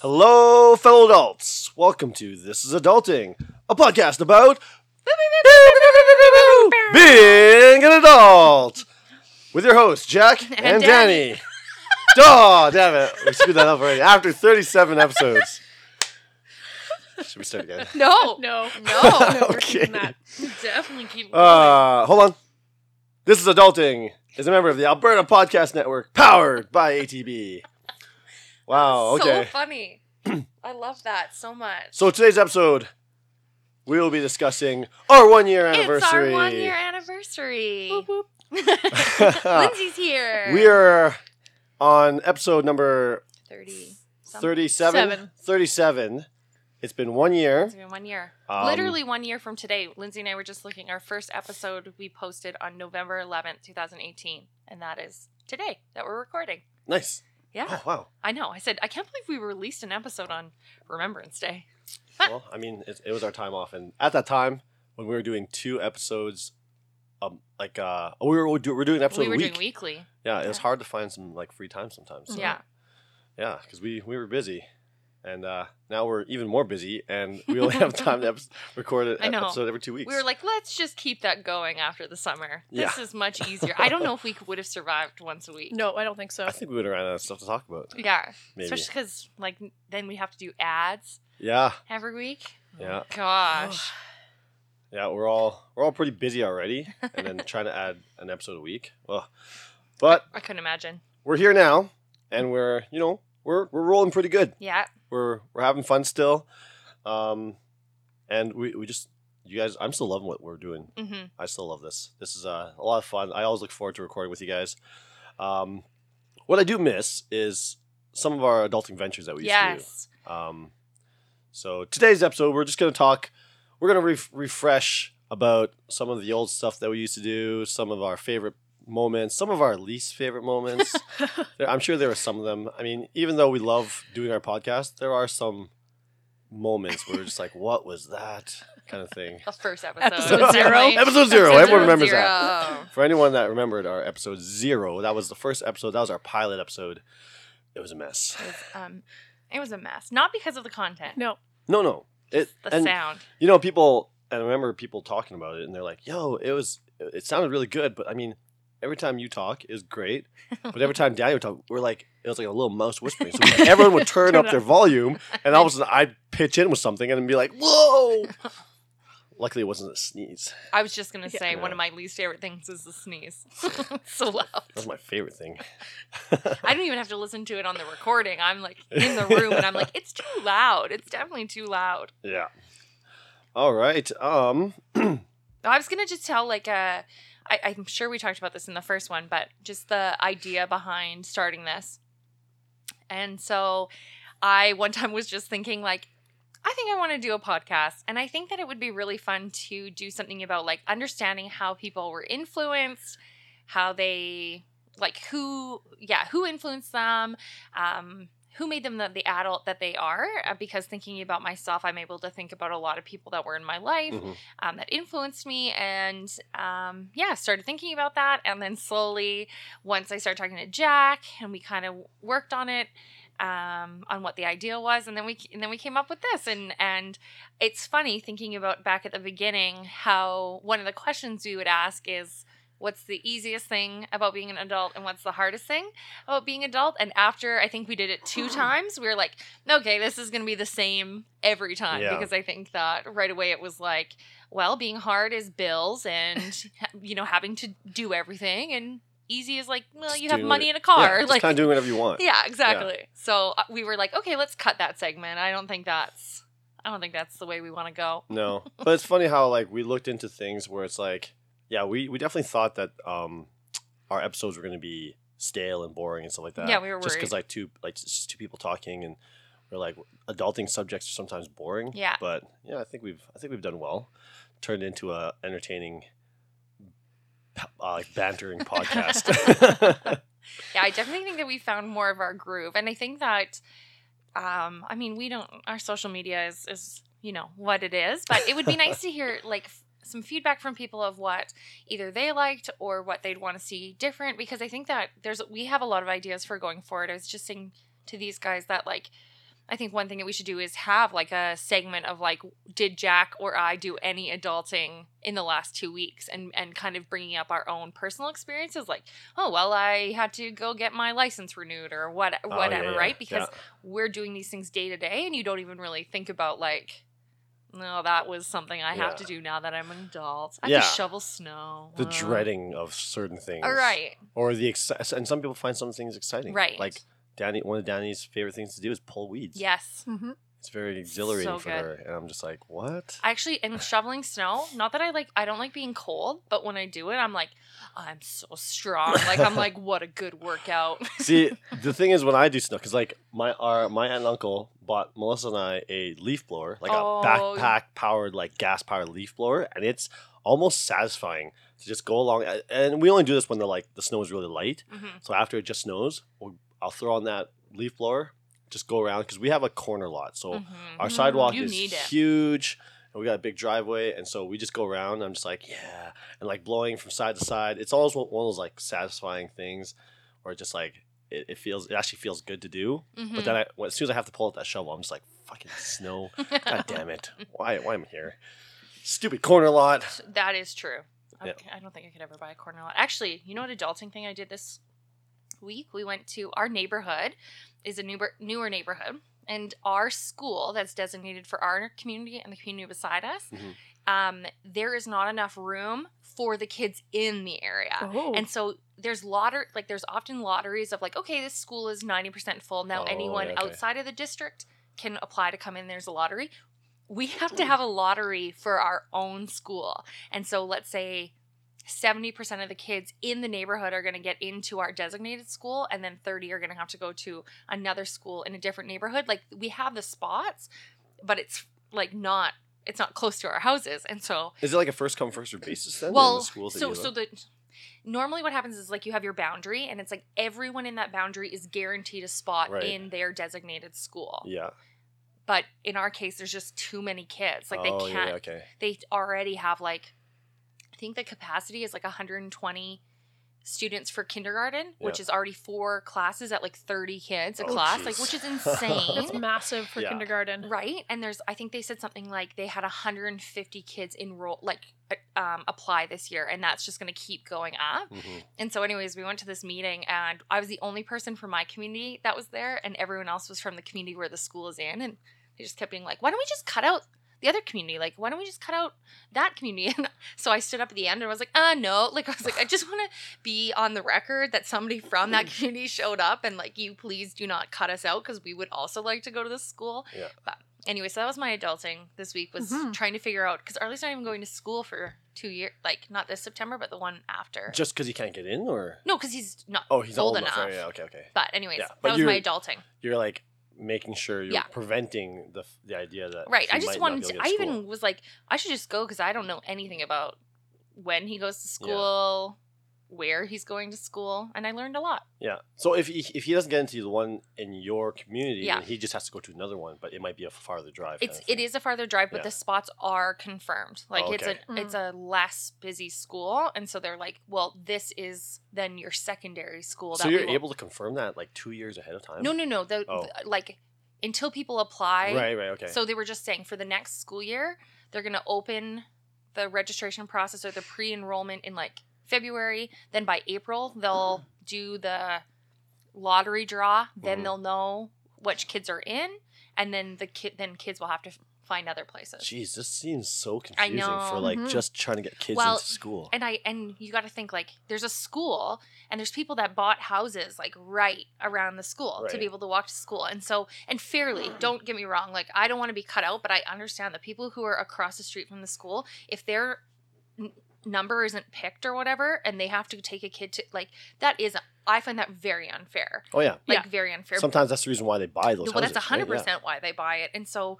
Hello, fellow adults. Welcome to This is Adulting, a podcast about being an adult with your hosts, Jack and Danny. Oh, damn it. We screwed that up already. After 37 episodes. Should we start again? No. Okay. Definitely keep going. Hold on. This is Adulting is a member of the Alberta Podcast Network, powered by ATB. Wow, okay. So funny. I love that so much. So today's episode, we will be discussing our one-year anniversary. It's our one-year anniversary. Boop, boop. Lindsay's here. We are on episode number 37. It's been 1 year. Literally 1 year from today. Lindsay and I were just looking. Our first episode we posted on November 11th, 2018. And that is today that we're recording. Nice. Yeah. Oh, wow. I know. I said, I can't believe we released an episode on Remembrance Day. But well, I mean, it was our time off. And at that time, when we were doing two episodes, we were doing an episode a week. We were doing weekly. Yeah. It was hard to find some, free time sometimes. So. Yeah. Yeah. Because we were busy. And now we're even more busy. And we only have time to record an episode every 2 weeks. We were like, let's just keep that going after the summer. This is much easier. I don't know if we would have survived once a week. No, I don't think so. I think we would have ran out of stuff to talk about. Yeah. Maybe. Especially because, then we have to do ads. Yeah. Every week. Yeah. Oh, gosh. Yeah, we're all pretty busy already. And then trying to add an episode a week. Well, but I couldn't imagine. We're here now. And we're, we're rolling pretty good. Yeah. We're having fun still. And we just, you guys, I'm still loving what we're doing. Mm-hmm. I still love this. This is a lot of fun. I always look forward to recording with you guys. What I do miss is some of our adulting ventures that we used to do. So today's episode, we're just going to talk, we're going to refresh about some of the old stuff that we used to do, some of our favorite moments, some of our least favorite moments. I'm sure there are some of them. I mean, even though we love doing our podcast, there are some moments where we're just like, what was that kind of thing? The first episode. Episode zero. Everyone remembers that. For anyone that remembered our episode zero, that was the first episode. That was our pilot episode. It was a mess. It was a mess. Not because of the content. No. Sound. I remember people talking about it and they're like, yo, it sounded really good, but I mean, every time you talk is great, but every time Daniel would talk, it was like a little mouse whispering. So everyone would turn up their volume, and all of a sudden I'd pitch in with something and be like, whoa! Luckily, it wasn't a sneeze. I was just going to say, one of my least favorite things is the sneeze. It's so loud. That's my favorite thing. I don't even have to listen to it on the recording. I'm in the room, and I'm like, it's too loud. It's definitely too loud. Yeah. All right. I was going to just tell I'm sure we talked about this in the first one, but just the idea behind starting this. And so I one time was just thinking, I think I want to do a podcast. And I think that it would be really fun to do something about, understanding how people were influenced, how they, who influenced them, who made them the adult that they are? Because thinking about myself, I'm able to think about a lot of people that were in my life that influenced me. And started thinking about that. And then slowly, once I started talking to Jack and we kind of worked on it, on what the idea was. And then we came up with this. And it's funny thinking about back at the beginning, how one of the questions we would ask is, what's the easiest thing about being an adult and what's the hardest thing about being an adult? And after I think we did it 2 times, we were like, okay, this is going to be the same every time. Yeah. Because I think that right away it was like, well, being hard is bills and, having to do everything. And easy is you have money in a car. Yeah, just kind of doing whatever you want. Yeah, exactly. Yeah. So we were like, okay, let's cut that segment. I don't think that's the way we want to go. No. But it's funny how we looked into things where it's like, yeah, we definitely thought that our episodes were going to be stale and boring and stuff like that. Yeah, we were worried. Just because two people talking and we're adulting subjects are sometimes boring. Yeah. But yeah, I think we've done well. Turned into a entertaining, bantering podcast. Yeah, I definitely think that we found more of our groove, and I think that our social media is what it is, but it would be nice to hear some feedback from people of what either they liked or what they'd want to see different, because I think that we have a lot of ideas for going forward. I was just saying to these guys that I think one thing that we should do is have like a segment of like, did Jack or I do any adulting in the last 2 weeks, and kind of bringing up our own personal experiences, like, oh, well, I had to go get my license renewed or whatever, yeah, yeah. Right? Because we're doing these things day to day, and you don't even really think about like, no, that was something I have to do now that I'm an adult. I have to shovel snow. The dreading of certain things. All right. Or and some people find some things exciting. Right. Like one of Danny's favorite things to do is pull weeds. Yes. Mm-hmm. It's very exhilarating for her. And I'm just like, what? Actually, in shoveling snow, not that I don't like being cold, but when I do it, I'm like, I'm so strong. Like, I'm like, what a good workout. See, the thing is when I do snow, because like my aunt and uncle bought Melissa and I a leaf blower, like a backpack powered, like gas powered leaf blower. And it's almost satisfying to just go along. And we only do this when the snow is really light. Mm-hmm. So after it just snows, I'll throw on that leaf blower. Just go around because we have a corner lot, so our sidewalk is huge, and we got a big driveway, and so we just go around. And I'm just like, yeah, and like blowing from side to side. It's always one of those like satisfying things, or just like it actually feels good to do. Mm-hmm. But then as soon as I have to pull out that shovel, I'm just like, fucking snow, god damn it, why am I here? Stupid corner lot. That is true. Yeah. I don't think I could ever buy a corner lot. Actually, you know what adulting thing I did this week? We went to our neighborhood. Is a newer neighborhood, and our school that's designated for our community and the community beside us, there is not enough room for the kids in the area. Oh. And so there's often lotteries of like, okay, this school is 90% full. Now anyone outside of the district can apply to come in. There's a lottery. We have to have a lottery for our own school. And so let's say 70% of the kids in the neighborhood are going to get into our designated school, and then 30 are going to have to go to another school in a different neighborhood. Like, we have the spots, but it's like it's not close to our houses. And so is it like a first come first served basis then? Well, in the schools that normally what happens is like you have your boundary, and it's like everyone in that boundary is guaranteed a spot in their designated school. Yeah. But in our case, there's just too many kids. Like they can't. Yeah, okay. They already have like. I think the capacity is like 120 students for kindergarten, which is already 4 classes at like 30 kids a class, geez. Like, which is insane. That's massive for kindergarten. Right. And I think they said something like they had 150 kids enroll, like apply this year, and that's just going to keep going up. Mm-hmm. And so anyways, we went to this meeting, and I was the only person from my community that was there, and everyone else was from the community where the school is in. And they just kept being like, why don't we just cut out the other community, like, why don't we just cut out that community? And so I stood up at the end and was like, no. Like, I was like, I just want to be on the record that somebody from that community showed up, and like, you please do not cut us out, because we would also like to go to this school. Yeah. But anyway, so that was my adulting this week, was trying to figure out, because Arlie's not even going to school for 2 years, like, not this September, but the one after. Just because he can't get in, or? No, because he's not old enough. Right? Yeah, okay. But anyways, that was my adulting. You're like... making sure you're preventing the idea that I just wanted to. I even was like, I should just go, because I don't know anything about when he goes to school, where he's going to school, and I learned a lot. Yeah. So if he doesn't get into the one in your community, then he just has to go to another one, but it might be a farther drive. It is a farther drive, but the spots are confirmed. Like it's a less busy school, and so they're like, well, this is then your secondary school. So you're able to confirm that like 2 years ahead of time? No. Like until people apply. Right. Okay. So they were just saying for the next school year, they're going to open the registration process or the pre-enrollment in like February, then by April they'll do the lottery draw, then they'll know which kids are in, and then kids will have to find other places. Jeez, this seems so confusing for like just trying to get kids into school. And you got to think, like, there's a school and there's people that bought houses like right around the school to be able to walk to school. And so, and fairly, don't get me wrong, like, I don't want to be cut out, but I understand the people who are across the street from the school, if they're number isn't picked or whatever, and they have to take a kid to, like, that is, I find that very unfair. Oh yeah. Like very unfair. Sometimes that's the reason why they buy those houses. Well, that's 100% why they buy it. And so,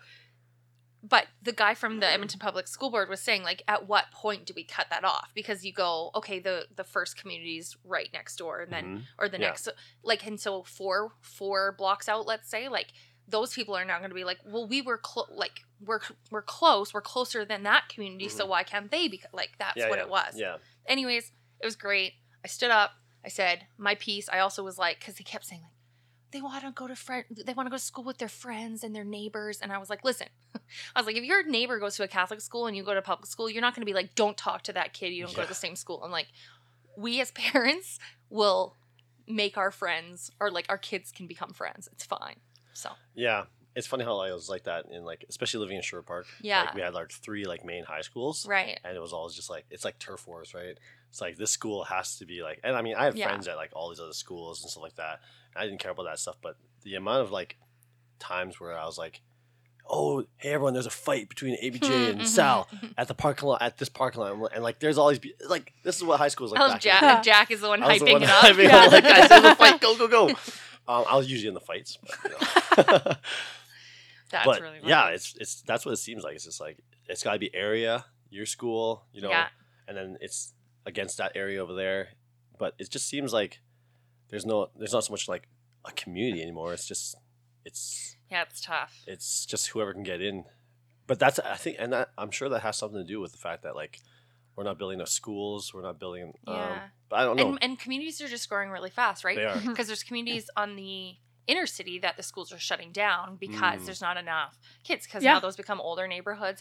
but the guy from the Edmonton Public School Board was saying, like, at what point do we cut that off? Because you go, okay, the first community's right next door, and then or the next, like, and so four blocks out, let's say, like, those people are now going to be like, well, we were we're close. We're closer than that community, so why can't they be like? That's what it was. Yeah. Anyways, it was great. I stood up. I said my piece. I also was like, because they kept saying like, they want to go to school with their friends and their neighbors. And I was like, listen, if your neighbor goes to a Catholic school and you go to public school, you're not going to be like, don't talk to that kid. You don't go to the same school. I'm like, we as parents will make our friends, or like our kids can become friends. It's fine. So yeah, it's funny how I was like that in like, especially living in Sherwood Park. Yeah, like we had like three like main high schools. Right, and it was always just like, it's like turf wars, right? It's like this school has to be like, and I mean, I have friends at like all these other schools and stuff like that. I didn't care about that stuff, but the amount of like times where I was like, oh, hey, everyone, there's a fight between ABJ and Sal at the parking lot, at this parking lot. And like, there's all these, like, this is what high school is like. I was Jack is the one hyping it up. Like, guys, there's a fight, go. I was usually in the fights. But, that's but, really funny. Yeah, it's that's what it seems like. It's just like, it's got to be area, your school, you know, and then it's against that area over there. But it just seems like there's not so much like a community anymore. It's just, it's tough. It's just whoever can get in. But that's, I think, and that, I'm sure that has something to do with the fact that like we're not building enough schools, we're not building. But I don't know. And communities are just growing really fast, right? They are. Because there's communities on the inner city that the schools are shutting down because there's not enough kids, because now those become older neighborhoods,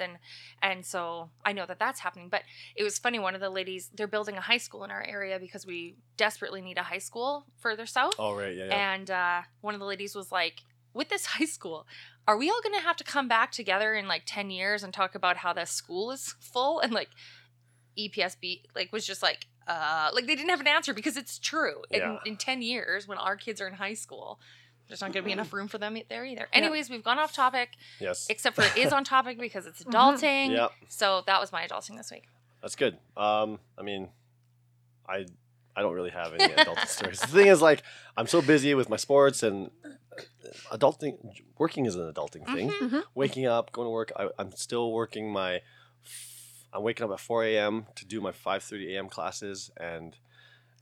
and so I know that that's happening. But it was funny, one of the ladies, they're building a high school in our area because we desperately need a high school further south. Oh right, yeah. And one of the ladies was like, with this high school, are we all gonna have to come back together in like 10 years and talk about how the school is full? And like EPSB like was just like they didn't have an answer, because it's true. In 10 years when our kids are in high school, there's not going to be enough room for them there either. Anyways, we've gone off topic. Yes. Except for it is on topic because it's adulting. Yep. So that was my adulting this week. That's good. I mean, I don't really have any adulting stories. The thing is, like, I'm so busy with my sports and adulting. Working is an adulting thing. Mm-hmm. Waking up, going to work. I'm still working my. I'm waking up at 4 a.m. to do my 5:30 a.m. classes and.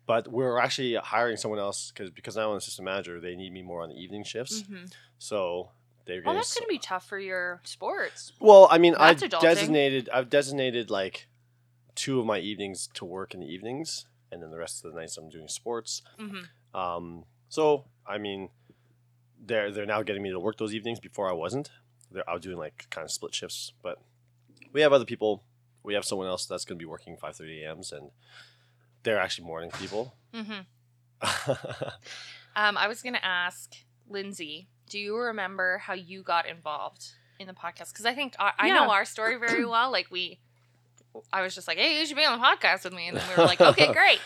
But we're actually hiring someone else because now I'm an assistant manager, they need me more on the evening shifts. Mm-hmm. So they're going to... Oh, that's going to be tough for your sports. Well, I mean, I've designated like 2 of my evenings to work in the evenings. And then the rest of the nights I'm doing sports. Mm-hmm. So, I mean, they're now getting me to work those evenings. Before I wasn't. I was doing like kind of split shifts. But we have other people. We have someone else that's going to be working 5:30 a.m.s and... They're actually morning people. Mm-hmm. I was going to ask Lindsay, do you remember how you got involved in the podcast? Because I think I know our story very well. Like I was just like, hey, you should be on the podcast with me. And then we were like, okay, great.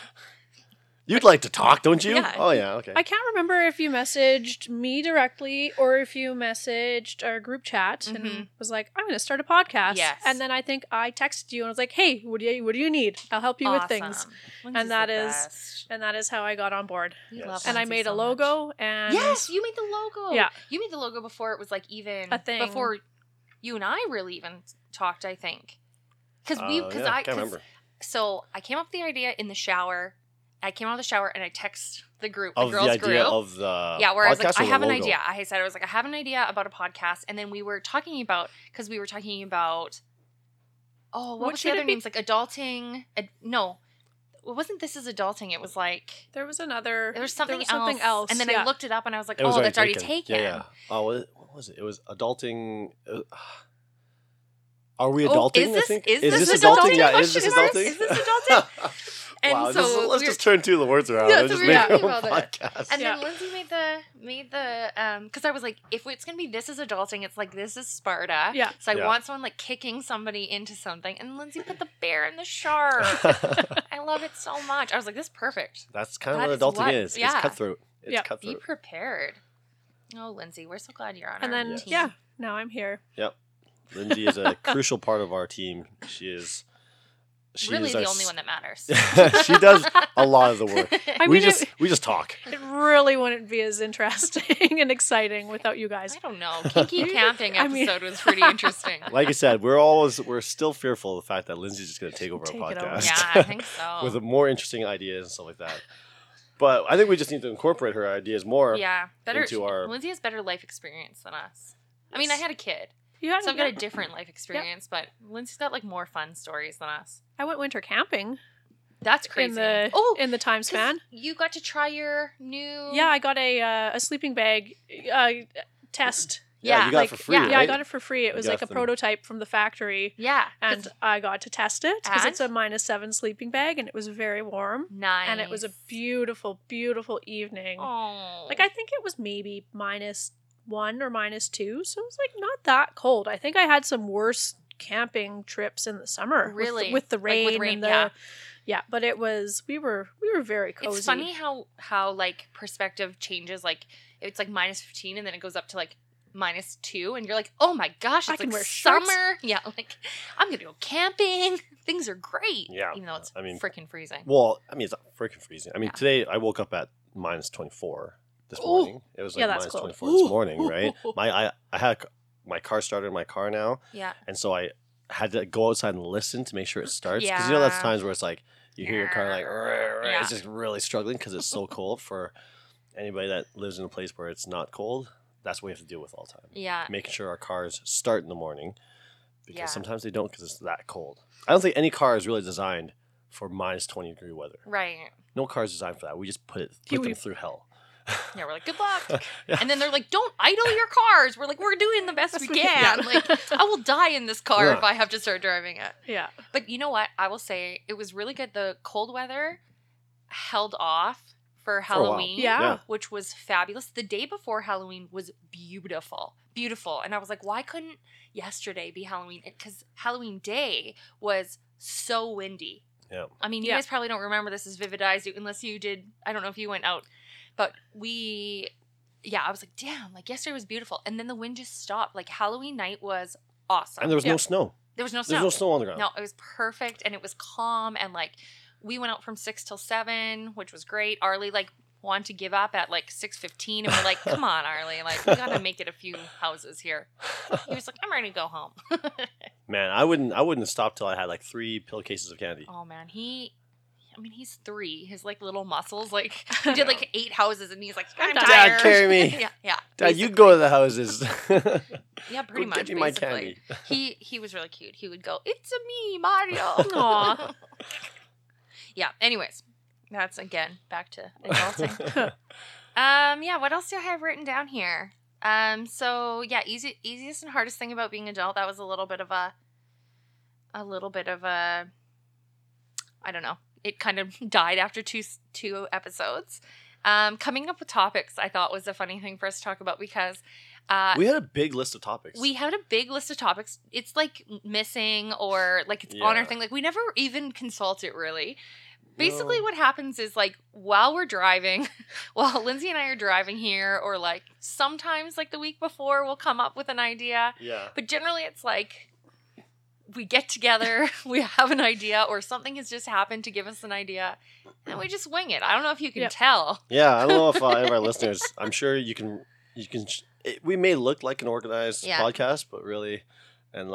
You'd like to talk, don't you? Yeah. Oh, yeah. Okay. I can't remember if you messaged me directly or if you messaged our group chat and was like, I'm going to start a podcast. Yes. And then I think I texted you and I was like, hey, what do you need? I'll help you with things. Lindsay's and that is how I got on board. Yes. Love and Lindsay I made a logo. And yes, you made the logo. Yeah. You made the logo before it was like even a thing. Before you and I really even talked, I think. So I came up with the idea in the shower. I came out of the shower and I text the group, the girls' group. Of the idea of the Yeah, where I was like, I have an idea. I have an idea about a podcast. And then we were talking about, because we were talking about, what was the other names? Like adulting. No, it wasn't This Is Adulting. It was like. There was another. There was something else. And then I looked it up and I was like, that's already taken. Yeah. Oh, what was it? It was adulting. Are we adulting? Is this adulting? Yeah, is this adulting? And wow, let's just turn two of the words around. Yeah, just make a podcast. And then Lindsay made the because I was like, if it's gonna be This Is Adulting, it's like this is Sparta. Yeah. So I want someone like kicking somebody into something, and Lindsay put the bear in the shark. I love it so much. I was like, this is perfect. That's kind of what adulting is. Yeah. It's cutthroat. It's cutthroat. Be prepared. Oh, Lindsay, we're so glad you're on our team. Now I'm here. Yep. Lindsay is a crucial part of our team. She is the only one that matters. She does a lot of the work. We just talk. It really wouldn't be as interesting and exciting without you guys. I don't know. Kinky camping episode was pretty interesting. Like I said, we're still fearful of the fact that Lindsay's just going to take over a podcast. Yeah, I think so. With more interesting ideas and stuff like that. But I think we just need to incorporate her ideas more. Yeah, into our. Lindsay has better life experience than us. I mean, I had a kid. So I've got a different life experience, but Lindsay's got like more fun stories than us. I went winter camping. That's crazy. In the time span. You got to try your new... Yeah, I got a sleeping bag test. Yeah, you got it for free, right? Yeah, I got it for free. It was like a prototype from the factory. Yeah. And I got to test it because it's a -7 sleeping bag and it was very warm. Nice. And it was a beautiful, beautiful evening. Oh. Like I think it was maybe -1 or -2. So it was like not that cold. I think I had some worse camping trips in the summer. Really? With the rain. Like with rain, and yeah, but it was, we were very cozy. It's funny how like perspective changes. Like it's like -15 and then it goes up to like -2 and you're like, oh my gosh, it's like summer shirts. Yeah, like I'm gonna go camping, things are great. Yeah, even though it's freaking freezing. Well, I mean it's not freaking freezing. I mean today I woke up at -24 this morning. It was like -24 this morning, right? I had my car started in my car now. Yeah, and so I had to go outside and listen to make sure it starts, because you know that's times where it's like you hear your car like it's just really struggling because it's so cold. For anybody that lives in a place where it's not cold, that's what we have to deal with all the time. Yeah. Making sure our cars start in the morning, because sometimes they don't because it's that cold. I don't think any car is really designed for -20 degree weather. Right. No car is designed for that. We just put them through hell. Yeah, we're like, good luck. Yeah. And then they're like, don't idle your cars. We're like, we're doing the best we can. Yeah. Like, I will die in this car if I have to start driving it. Yeah. But you know what? I will say it was really good. The cold weather held off for Halloween, which was fabulous. The day before Halloween was beautiful, and I was like, why couldn't yesterday be Halloween? Because Halloween day was so windy. Yeah, I mean, you guys probably don't remember this as vivid as you, unless you did. I don't know if you went out, but I was like, damn, like yesterday was beautiful, and then the wind just stopped. Like Halloween night was awesome, and there was no snow. There was no snow on the ground. No, it was perfect, and it was calm, and like. We went out from 6 till 7, which was great. Arlie wanted to give up at 6:15, and we're like, "Come on, Arlie! We gotta make it a few houses here." He was like, "I'm ready to go home." Man, I wouldn't have stopped till I had 3 pillowcases of candy. Oh man, he's 3. His little muscles, he did 8 houses, and he's like, "I'm tired. Dad, carry me." yeah. Dad, basically. You go to the houses. Yeah, pretty much. Give me my candy. He was really cute. He would go, "It's a me, Mario." Aww. Yeah, anyways, that's again back to adulting. What else do I have written down here? Easiest and hardest thing about being adult, that was a little bit of a I don't know. It kind of died after two episodes. Coming up with topics, I thought was a funny thing for us to talk about because we had a big list of topics. It's missing or it's on our thing. We never even consult it really. Basically, what happens is while we're driving, while Lindsay and I are driving here, or sometimes the week before, we'll come up with an idea. Yeah. But generally, it's we get together, we have an idea, or something has just happened to give us an idea, and we just wing it. I don't know if you can tell. Yeah, I don't know if any of our listeners. I'm sure you can. We may look like an organized podcast, but really, and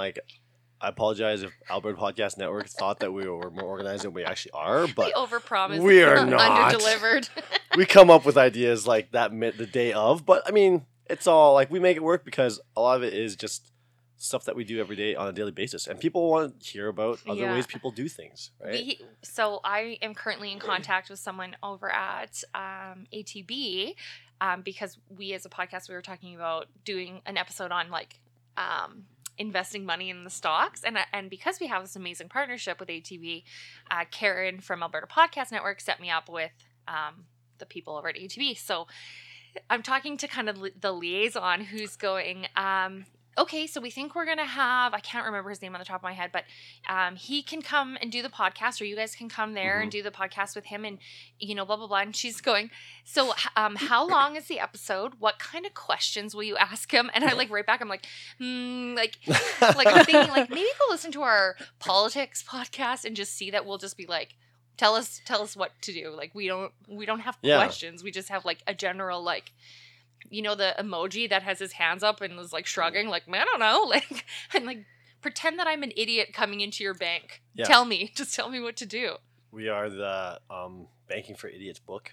I apologize if Alberta Podcast Network thought that we were more organized than we actually are, but we overpromised. We are not underdelivered. We come up with ideas the day of, but I mean, it's all we make it work because a lot of it is just stuff that we do every day on a daily basis, and people want to hear about other ways people do things, right? So I am currently in contact with someone over at ATB because we as a podcast, we were talking about doing an episode on investing money in the stocks, and because we have this amazing partnership with ATB, Karen from Alberta Podcast Network set me up with the people over at ATB. So I'm talking to kind of the liaison who's going, okay, so we think we're going to have, I can't remember his name on the top of my head, but he can come and do the podcast, or you guys can come there and do the podcast with him, and, blah, blah, blah. And she's going, so how long is the episode? What kind of questions will you ask him? And I right back, I'm I'm thinking maybe go listen to our politics podcast and just see that we'll just be tell us what to do. We don't have questions. We just have a general, the emoji that has his hands up and is shrugging, I don't know, and pretend that I'm an idiot coming into your bank. Yeah. Just tell me what to do. We are the Banking for Idiots book.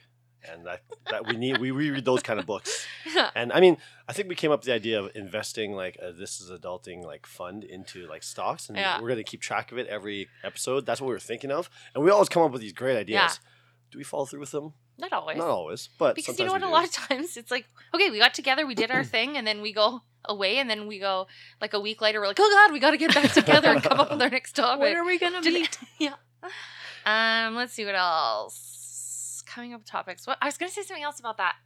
and that we reread those kind of books. And I mean, I think we came up with the idea of investing like a This Is Adulting like fund into like stocks, and we're going to keep track of it every episode. That's what we were thinking of, and we always come up with these great ideas. Yeah. Do we follow through with them? Not always, but because you know what, a lot of times it's like, okay, we got together, we did our thing, and then we go away, and then we go like a week later, we're like, oh god, we got to get back together and come up with our next topic. When are we gonna meet? Yeah. Let's see what else. Coming up with topics. What I was gonna say something else about that.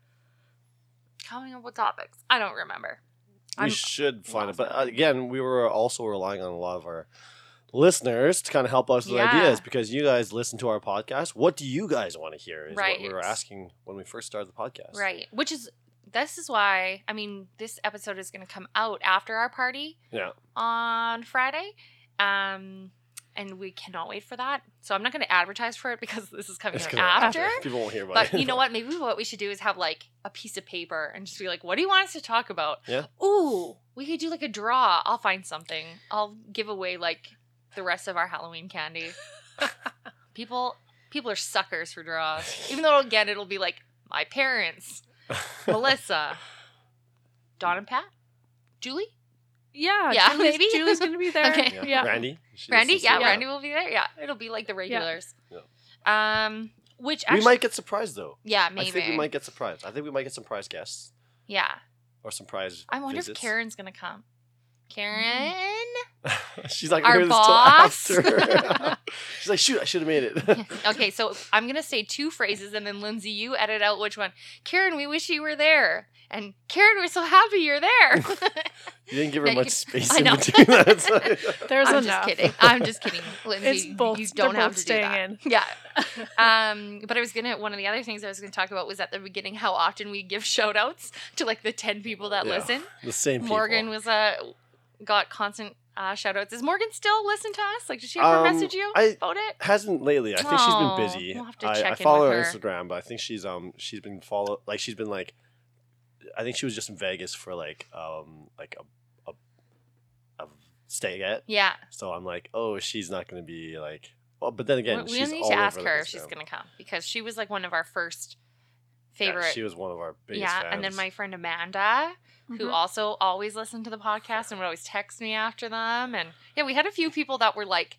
Coming up with topics. I don't remember. We should find it, but again, we were also relying on a lot of our listeners to kind of help us with ideas, because you guys listen to our podcast. What do you guys want to hear is what we were asking when we first started the podcast. Right. This is why, I mean, this episode is going to come out after our party on Friday. And we cannot wait for that. So I'm not going to advertise for it because this is coming out after. People won't hear about it. But you know what? Maybe what we should do is have like a piece of paper and just be like, what do you want us to talk about? Yeah. Ooh, we could do like a draw. I'll find something. I'll give away like the rest of our Halloween candy. People are suckers for draws. Even though, again, it'll be like my parents, Melissa, Don and Pat, Julie. Yeah, maybe Julie's gonna be there. Okay. Yeah. Randy will be there. Yeah, it'll be like the regulars. Yeah. Yeah. Which actually, we might get surprised though. Yeah, maybe. I think we might get some prize guests. Yeah. Or some prize. I wonder if Karen's gonna come. Karen. She's like, our boss. This till after. She's like, shoot, I should have made it. Okay, so I'm going to say two phrases, and then Lindsay, you edit out which one. Karen, we wish you were there. And Karen, we're so happy you're there. You didn't give her much space in between that. I'm just kidding, Lindsay. It's both, you don't have to do that. Yeah. But I was going to, one of the other things I was going to talk about was at the beginning how often we give shout outs to like the 10 people that listen. The same people. Morgan got constant shout outs. Does Morgan still listen to us? Like, did she ever message you about it? Hasn't lately. I think she's been busy. We'll have to check in with her. I follow her on Instagram, but I think she's been I think she was just in Vegas for a stay at. Yeah. So I'm like, oh, she's not going to be like. Well, but then again, we need to ask her if she's going to come, because she was like one of our first favorite. Yeah, she was one of our biggest fans. And then my friend Amanda, who also always listened to the podcast and would always text me after them. And we had a few people that were like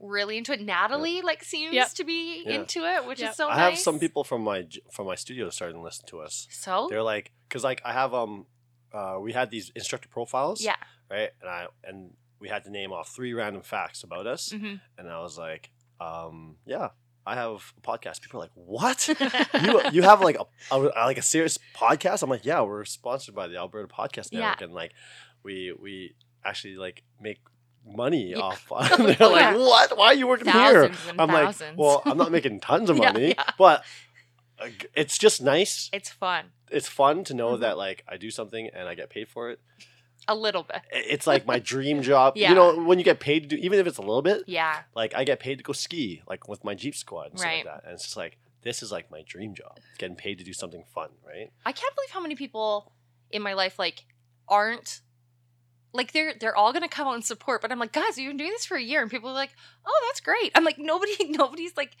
really into it. Natalie seems to be into it, which is so nice. I have some people from my studio starting to listen to us. So they're like, because like I have we had these instructor profiles, right, and we had to name off 3 random facts about us, and I was like, I have a podcast. People are like, what? you have like a serious podcast? I'm like, yeah, we're sponsored by the Alberta Podcast Network, and like we actually like make money off. They're like, what? Why are you working here? I'm like, well, I'm not making tons of money, but it's just nice. It's fun. It's fun to know that like I do something and I get paid for it. A little bit. It's like my dream job. You know, when you get paid to do, even if it's a little bit. Yeah. Like I get paid to go ski, like with my Jeep Squad and stuff like that. And it's just like, this is like my dream job. Getting paid to do something fun, right? I can't believe how many people in my life like aren't, like they're all gonna come out and support, but I'm like, guys, we've been doing this for a year, and people are like, oh, that's great. I'm like, nobody's like,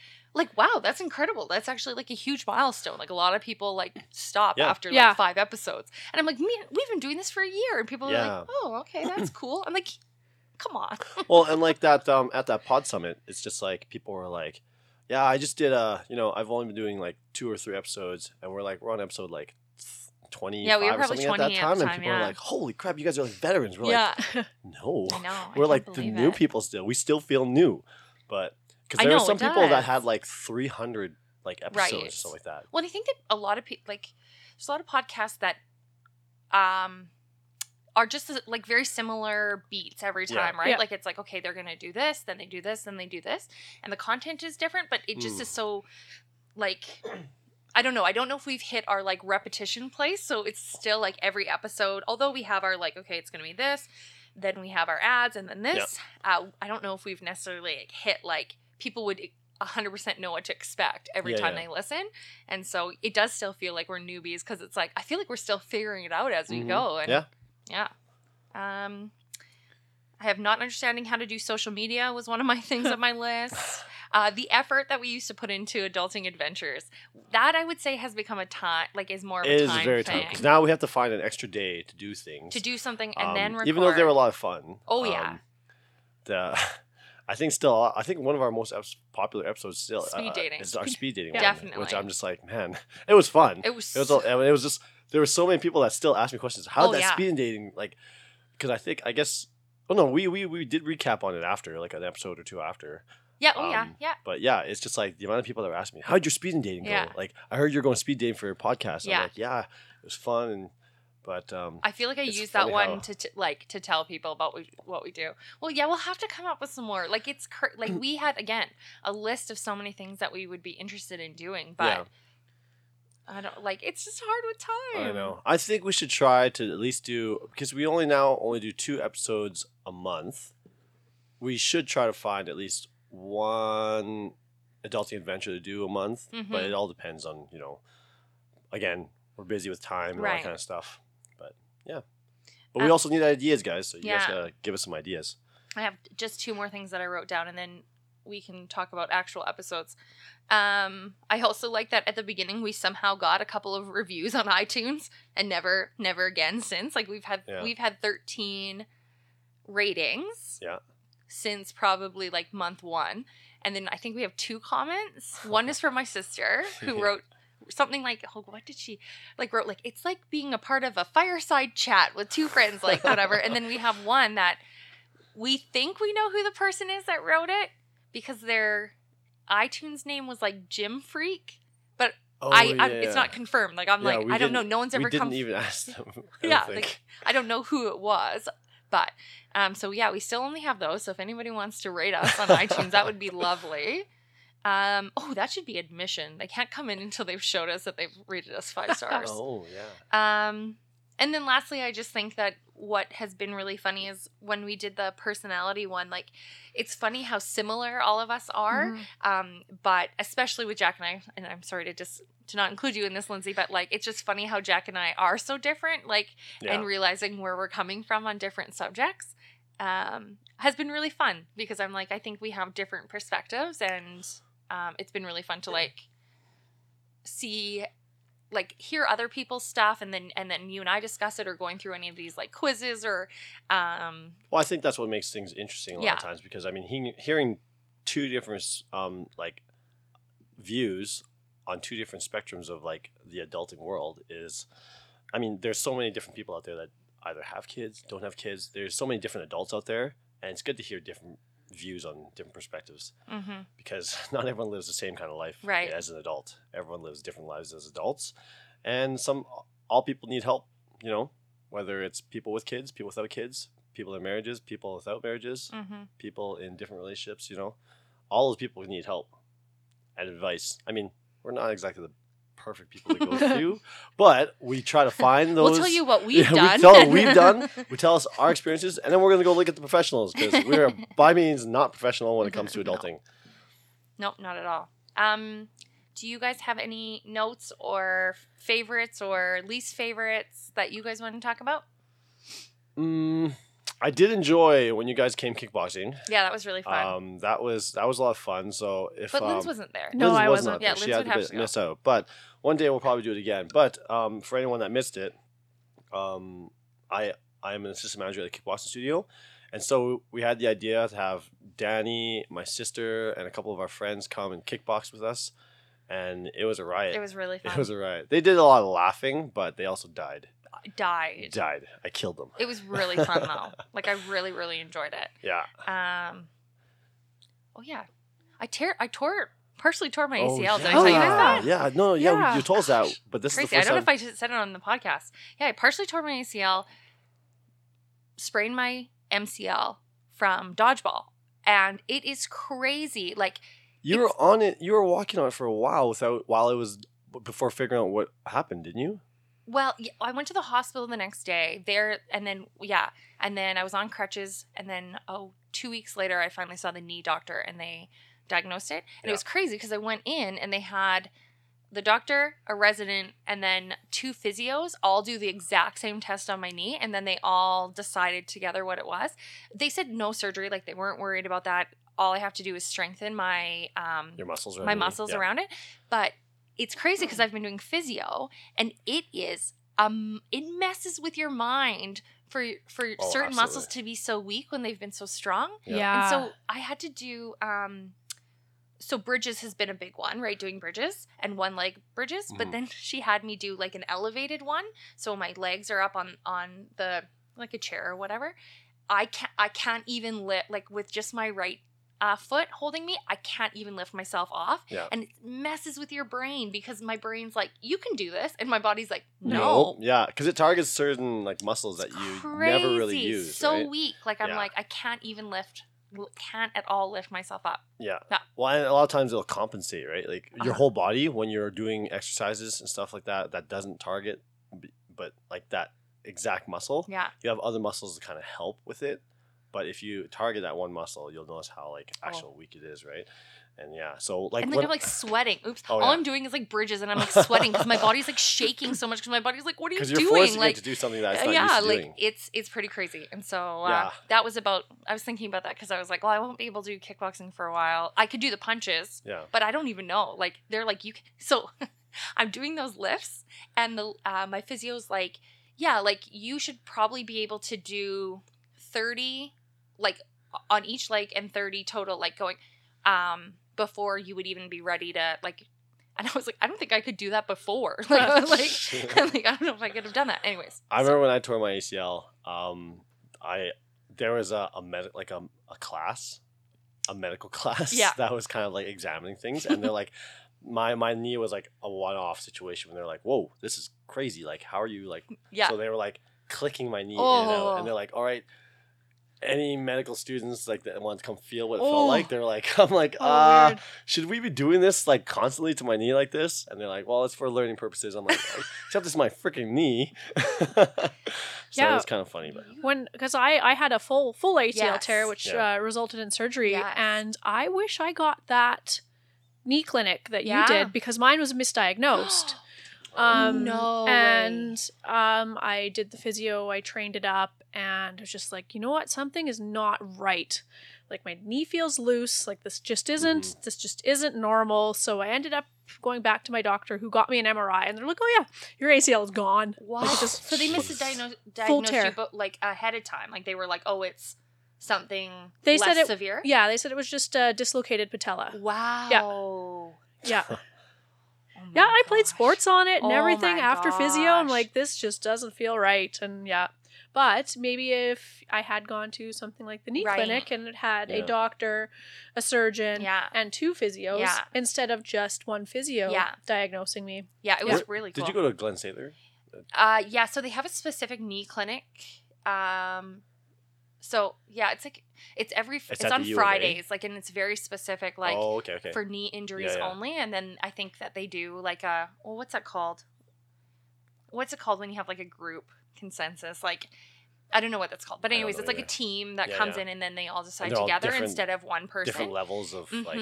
wow, that's incredible. That's actually like a huge milestone. Like a lot of people like stop after like 5 episodes, and I'm like, man, we've been doing this for a year, and people are like, oh, okay, that's cool. I'm like, come on. Well, and like that at that pod summit, it's just like people were like, yeah, I just did I've only been doing like 2 or 3 episodes, and we're on episode like 20 we were probably 20 at that time, and people were like, holy crap, you guys are like veterans. We're like, no, we're like the new people still. We still feel new, but because there are some people that had like 300 like episodes or something like that. Well, I think that a lot of people, like there's a lot of podcasts that are just like very similar beats every time, right? Like it's like, okay, they're gonna do this, then they do this, then they do this, and the content is different, but it just is so like. I don't know. I don't know if we've hit our like repetition place. So it's still like every episode, although we have our like, okay, it's going to be this, then we have our ads and then this. I don't know if we've necessarily like, hit like people would 100% know what to expect every time they listen. And so it does still feel like we're newbies, because it's like, I feel like we're still figuring it out as we go. And yeah. I have not understanding how to do social media was one of my things on my list. The effort that we used to put into adulting adventures, that I would say has become a time, like is more of a time very thing. Because now we have to find an extra day to do things. To do something and then record. Even though they were a lot of fun. Oh, yeah. I think one of our most popular episodes still speed dating. Is our speed dating. Yeah. One, definitely. Which I'm just like, man, it was fun. It was just, there were so many people that still asked me questions. How did that speed dating, like, because I guess, oh no, we did recap on it after, like an episode or two after. Yeah, But yeah, it's just like the amount of people that were asking me, how'd your speed dating go? Yeah. Like, I heard you're going speed dating for your podcast. Yeah. I'm like, yeah, it was fun. But I feel like I use that one to tell people about what we do. Well, yeah, we'll have to come up with some more. Like it's like we had again a list of so many things that we would be interested in doing, but I don't like it's just hard with time. I know. I think we should try to at least do because we only do 2 episodes a month. We should try to find at least one adulting adventure to do a month, mm-hmm. but it all depends on again we're busy with time and all that kind of stuff. Yeah. But we also need ideas, guys. So you guys gotta give us some ideas. I have just 2 more things that I wrote down, and then we can talk about actual episodes. I also like that at the beginning we somehow got a couple of reviews on iTunes, and never again since. Like we've had 13 ratings. Yeah. Since probably like month 1, and then I think we have 2 comments. One is from my sister who wrote. Something like, oh, what did she wrote? Like, it's like being a part of a fireside chat with 2 friends, like whatever. And then we have one that we think we know who the person is that wrote it because their iTunes name was like Gym Freak, but it's not confirmed. Like, I'm like, I don't know. No one's ever even ask them. I don't know who it was. But so we still only have those. So if anybody wants to rate us on iTunes, that would be lovely. That should be admission. They can't come in until they've showed us that they've rated us 5 stars. Oh, yeah. And then lastly, I just think that what has been really funny is when we did the personality one, like, it's funny how similar all of us are, mm-hmm. But especially with Jack and I, and I'm sorry to not include you in this, Lindsay, but, like, it's just funny how Jack and I are so different, and realizing where we're coming from on different subjects has been really fun because I'm like, I think we have different perspectives and... it's been really fun to see, hear other people's stuff, and then you and I discuss it, or going through any of these quizzes, or. Well, I think that's what makes things interesting a lot of times because I mean, hearing 2 different views on 2 different spectrums of the adulting world is, I mean, there's so many different people out there that either have kids, don't have kids. There's so many different adults out there, and it's good to hear different views on different perspectives mm-hmm. because not everyone lives the same kind of life as an adult. Everyone lives different lives as adults, and all people need help, whether it's people with kids, people without kids, people in marriages, people without marriages, mm-hmm. people in different relationships, all those people need help and advice. I mean, we're not exactly the perfect people to go through, but we try to find those. We'll tell you what we've done. We tell us our experiences, and then we're going to go look at the professionals because we're by means not professional when it comes to adulting. Nope, not at all. Do you guys have any notes or favorites or least favorites that you guys want to talk about? I did enjoy when you guys came kickboxing. Yeah, that was really fun. That was a lot of fun. So but Linz wasn't there. No, I wasn't. Yeah, Linz would have to miss out. But one day we'll probably do it again. But for anyone that missed it, I am an assistant manager at the kickboxing studio, and so we had the idea to have Danny, my sister, and a couple of our friends come and kickbox with us, and it was a riot. It was really fun. It was a riot. They did a lot of laughing, but they also died. I killed them. It was really fun though. I really, really enjoyed it. Yeah. I partially tore my ACL. Did I tell you guys that? Yeah. No. Yeah. You told us that, but this is the first time. I don't know if I said it on the podcast. Yeah, I partially tore my ACL, sprained my MCL from dodgeball, and it is crazy. Like you were on it. You were walking on it for a while before figuring out what happened, didn't you? Well, I went to the hospital the next day and then I was on crutches, and then 2 weeks later I finally saw the knee doctor and they diagnosed it. And it was crazy because I went in and they had the doctor, a resident, and then 2 physios all do the exact same test on my knee, and then they all decided together what it was. They said no surgery, they weren't worried about that. all I have to do is strengthen my muscles yeah. around it. But it's crazy because I've been doing physio, and it is it messes with your mind for certain absolutely. Muscles to be so weak when they've been so strong. Yeah. And so I had to do so bridges has been a big one, right? Doing bridges and one leg bridges. Mm-hmm. But then she had me do like an elevated one, so my legs are up on the like a chair or whatever. I can't even lift, like with just my right foot holding me, I can't even lift myself off. Yeah. And it messes with your brain because my brain's like, you can do this. And my body's like, no. Yeah. Because it targets certain like muscles that you never really use. So right? weak. Like I'm like, I can't at all lift myself up. Yeah. No. Well, and a lot of times it'll compensate, right? Like your whole body when you're doing exercises and stuff like that, that doesn't target, but like that exact muscle. Yeah. You have other muscles to kind of help with it. But if you target that one muscle, you'll notice how like actual weak it is, right? And yeah, so like and then I'm like sweating. Oops. Oh, all I'm doing is like bridges, and I'm like sweating because my body's like shaking so much because my body's like, what are you doing? Because you're forcing it to do something that's not used to doing. Like it's pretty crazy. And so that was about. I was thinking about that because I was like, well, I won't be able to do kickboxing for a while. I could do the punches, but I don't even know. Like they're like you. Can, so I'm doing those lifts, and the my physio's like, yeah, like you should probably be able to do 30. Like on each leg and 30 total, like going before you would even be ready to like. And I was like, I don't think I could do that before. Like I don't know if I could have done that. Anyways, I remember when I tore my ACL. There was a medical class that was kind of like examining things, and they're like, my knee was like a one-off situation when they're like, whoa, this is crazy. Like, how are you like? Yeah. So they were like clicking my knee in and out, and they're like, all right. Any medical students like that want to come feel what it felt like, they're like, I'm like, should we be doing this like constantly to my knee like this? And they're like, well, it's for learning purposes. I'm like, except it's my freaking knee. So it was kind of funny, but because I had a full ACL tear, which resulted in surgery, and I wish I got that knee clinic that you did because mine was misdiagnosed. No and I did the physio, I trained it up, and I was just like, you know what, something is not right. Like my knee feels loose, like this just isn't normal. So I ended up going back to my doctor who got me an MRI, and they're like, oh yeah, your ACL is gone. Wow. Like so they misdiagnosed you but like ahead of time. Like they were like, oh, it's something severe? Yeah, they said it was just a dislocated patella. Wow. Yeah. Yeah, I played sports on it and everything after physio. I'm like, this just doesn't feel right. And but maybe if I had gone to something like the knee clinic and it had a doctor, a surgeon, and two physios instead of just one physio diagnosing me. Yeah, it was really cool. Did you go to Glenn Saylor? Yeah, so they have a specific knee clinic. So yeah, it's like it's on Fridays, like, and it's very specific, like for knee injuries only. And then I think that they do like a what's that called? What's it called when you have like a group consensus? Like I don't know what that's called, but anyways, it's like a team that comes in and then they all decide together instead of one person. Different levels of like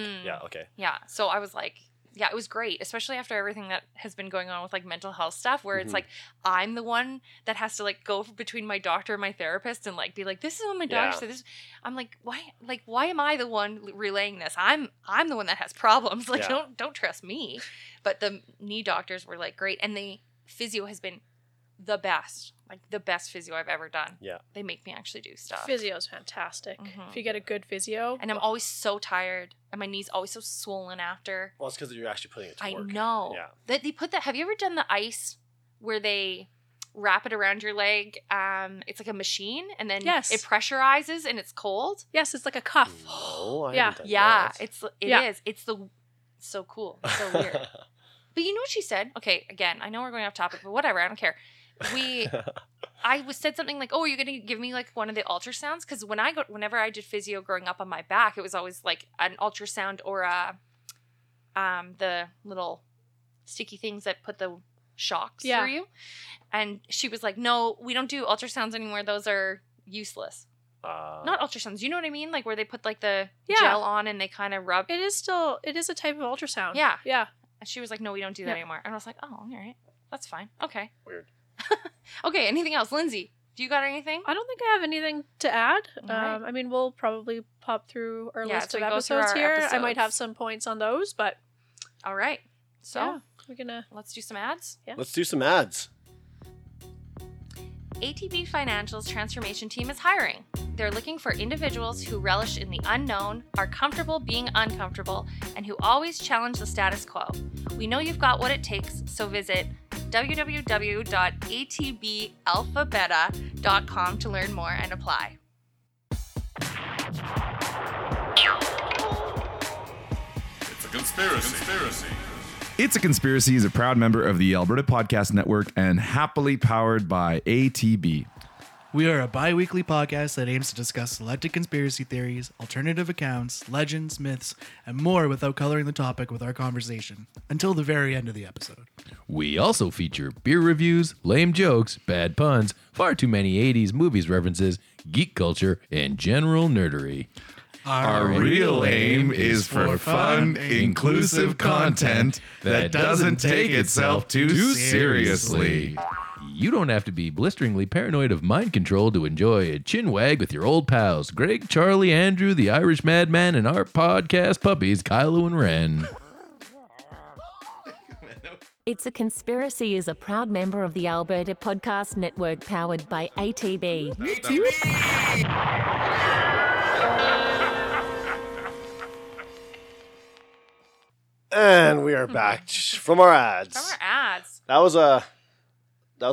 yeah. So I was like. Yeah, it was great, especially after everything that has been going on with, like, mental health stuff where it's, like, I'm the one that has to, like, go between my doctor and my therapist and, like, be like, this is what my doctor said. This. I'm like, why am I the one relaying this? I'm the one that has problems. Like, don't trust me. But the knee doctors were, like, great. And the physio has been the best, like, the best physio I've ever done. Yeah. They make me actually do stuff. Physio's fantastic. Mm-hmm. If you get a good physio. And I'm always so tired. And my knee's always so swollen after. Well, it's because you're actually putting it to work. I know. Yeah. They put that. Have you ever done the ice where they wrap it around your leg? It's like a machine, and then it pressurizes, and it's cold. Yes, it's like a cuff. Oh, no, I haven't done that. It is. It's so cool. It's so weird. But you know what she said? Okay, again, I know we're going off topic, but whatever. I don't care. I said something like, oh, you're going to give me like one of the ultrasounds? Because whenever I did physio growing up on my back, it was always like an ultrasound or the little sticky things that put the shocks through you. And she was like, no, we don't do ultrasounds anymore. Those are useless. Not ultrasounds. You know what I mean? Like where they put like the gel on and they kind of rub. It is a type of ultrasound. Yeah. Yeah. And she was like, no, we don't do that anymore. And I was like, oh, all right. That's fine. Okay. Weird. Okay, anything else? Lindsay, Do you got anything? I don't think I have anything to add. Right. I mean, we'll probably pop through our list of episodes here. Episodes. I might have some points on those, but... All right. So, we're going to... Let's do some ads? Yeah. Let's do some ads. ATB Financial's transformation team is hiring. They're looking for individuals who relish in the unknown, are comfortable being uncomfortable, and who always challenge the status quo. We know you've got what it takes, so visit www.atbalphabeta.com to learn more and apply. It's a conspiracy. It's a Conspiracy is a proud member of the Alberta Podcast Network and happily powered by ATB. We are a bi-weekly podcast that aims to discuss selected conspiracy theories, alternative accounts, legends, myths, and more without coloring the topic with our conversation until the very end of the episode. We also feature beer reviews, lame jokes, bad puns, far too many 80s movies references, geek culture, and general nerdery. Our real aim is for fun, inclusive content that doesn't take itself too seriously. You don't have to be blisteringly paranoid of mind control to enjoy a chin wag with your old pals, Greg, Charlie, Andrew, the Irish Madman, and our podcast puppies, Kylo and Ren. It's a Conspiracy is a proud member of the Alberta Podcast Network, powered by ATB. And we are back from our ads. From our ads. That was a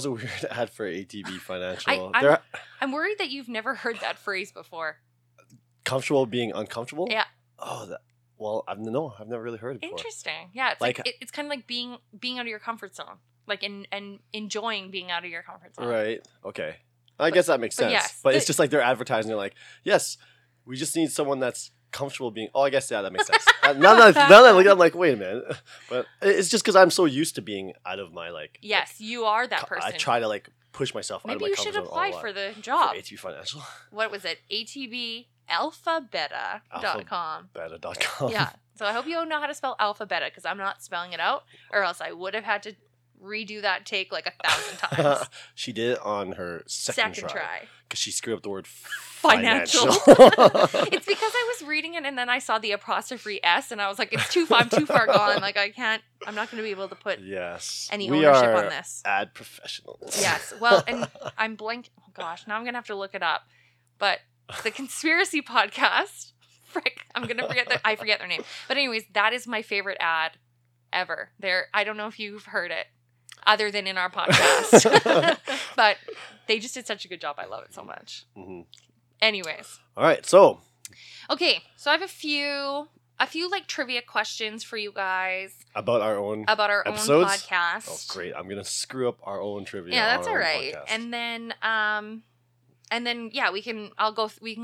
weird ad for ATB Financial. I'm worried that you've never heard that phrase before. Comfortable being uncomfortable? Yeah. Oh, I've never really heard it before. Interesting. Yeah, it's like it's kind of like being out of your comfort zone, like and enjoying being out of your comfort zone. Right. Okay. I guess that makes sense. Yes, but it's just like they're advertising. They're like, yes, we just need someone that's comfortable being. Oh, I guess that makes sense. Now that I look at it, I'm like, wait a minute. But it's just because I'm so used to being out of my like. Yes, like, you are that person. I try to like push myself out of my comfort zone. Maybe you should apply for the job. For ATB Financial. What was it? ATBAlphabeta.com. Alphabeta.com. Yeah. So I hope you know how to spell alphabeta, because I'm not spelling it out, or else I would have had to redo that take like 1,000 times. She did it on her second try. Because she screwed up the word financial. It's because I was reading it and then I saw the apostrophe S and I was like, I'm too far gone. Like I'm not going to be able to put any ownership on this. We are ad professionals. Yes. Well, and I'm blank. Oh gosh, now I'm going to have to look it up. But the Conspiracy Podcast, frick, I'm going to forget their name. But anyways, that is my favorite ad ever. I don't know if you've heard it. Other than in our podcast. But they just did such a good job. I love it so much. Mm-hmm. Anyways. All right. So I have a few like trivia questions for you guys. About our own podcast. Oh, great. I'm going to screw up our own trivia. Yeah, that's all right. Podcast. And then, we can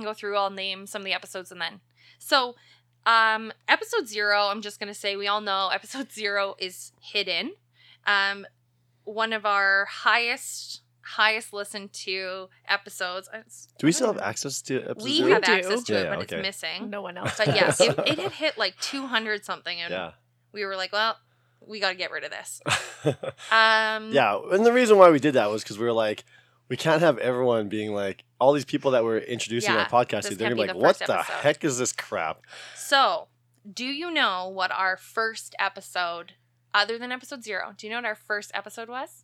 go through, I'll name some of the episodes and then. So episode 0, I'm just going to say, we all know episode 0 is hidden. One of our highest listened to episodes. Do we still have access to episodes? We have access to it, but it's missing. No one else. But yes, it had hit like 200 something, and we were like, well, we got to get rid of this. And the reason why we did that was because we were like, we can't have everyone being like, all these people that were introducing our podcast, they're going to be like, what the heck is this crap? So, do you know what our first episode other than episode 0, do you know what our first episode was?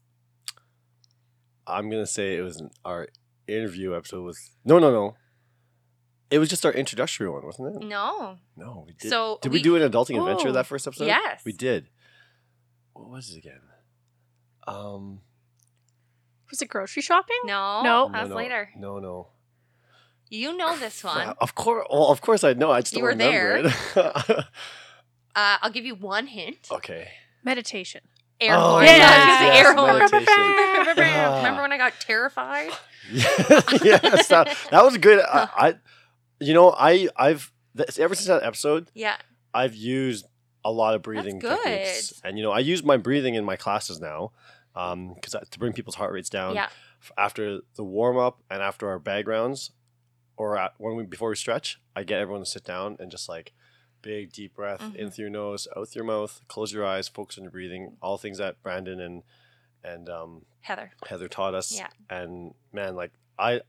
I'm going to say it was our interview episode with... No. It was just our introductory one, wasn't it? No, we did. So did we do an adulting adventure that first episode? Yes. We did. What was it again? Was it grocery shopping? No. That was later. No. You know this one. Of course. Well, of course I know. I just don't remember it. I'll give you one hint. Okay. Meditation. Air horn. Yeah, air horn. Remember when I got terrified? Yes, that was good. Ever since that episode, I've used a lot of breathing techniques, and I use my breathing in my classes now, because to bring people's heart rates down after the warm up and after our bag rounds, or before we stretch, I get everyone to sit down and just like. Big deep breath in through your nose, out through your mouth. Close your eyes, focus on your breathing. All things that Brandon and and Heather taught us. Yeah. And man, like I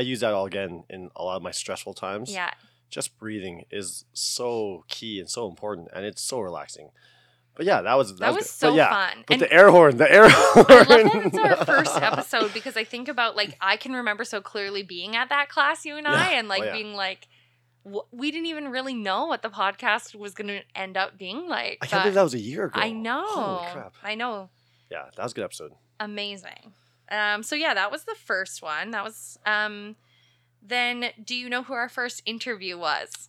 use that all again in a lot of my stressful times. Yeah. Just breathing is so key and so important, and it's so relaxing. But yeah, that was so fun. But the air horn. I love that it's our first episode, because I think about, like, I can remember so clearly being at that class, you and I, and like being like, we didn't even really know what the podcast was going to end up being like. I can't believe that was a year ago. I know. Holy crap. I know. Yeah, that was a good episode. Amazing. So yeah, that was the first one. That was, then do you know who our first interview was?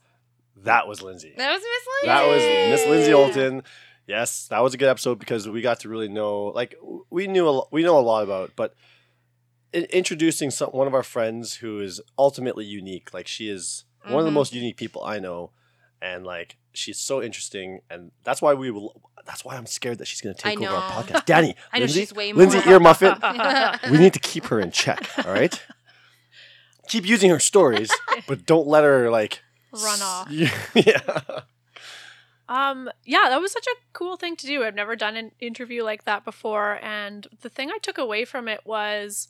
That was Lindsay. That was Miss Lindsay. That was Miss Lindsay Olton. Yes, that was a good episode, because we got to really know, like, we know a lot about, but introducing one of our friends who is ultimately unique. Like, she is one of the most unique people I know, and like, she's so interesting, and that's why I'm scared that she's going to take over our podcast. Danny, I know, Lindsay, she's way more. Lindsay Earmuff it. We need to keep her in check, all right? Keep using her stories, but don't let her like run off. Yeah. Yeah, that was such a cool thing to do. I've never done an interview like that before. And the thing I took away from it was,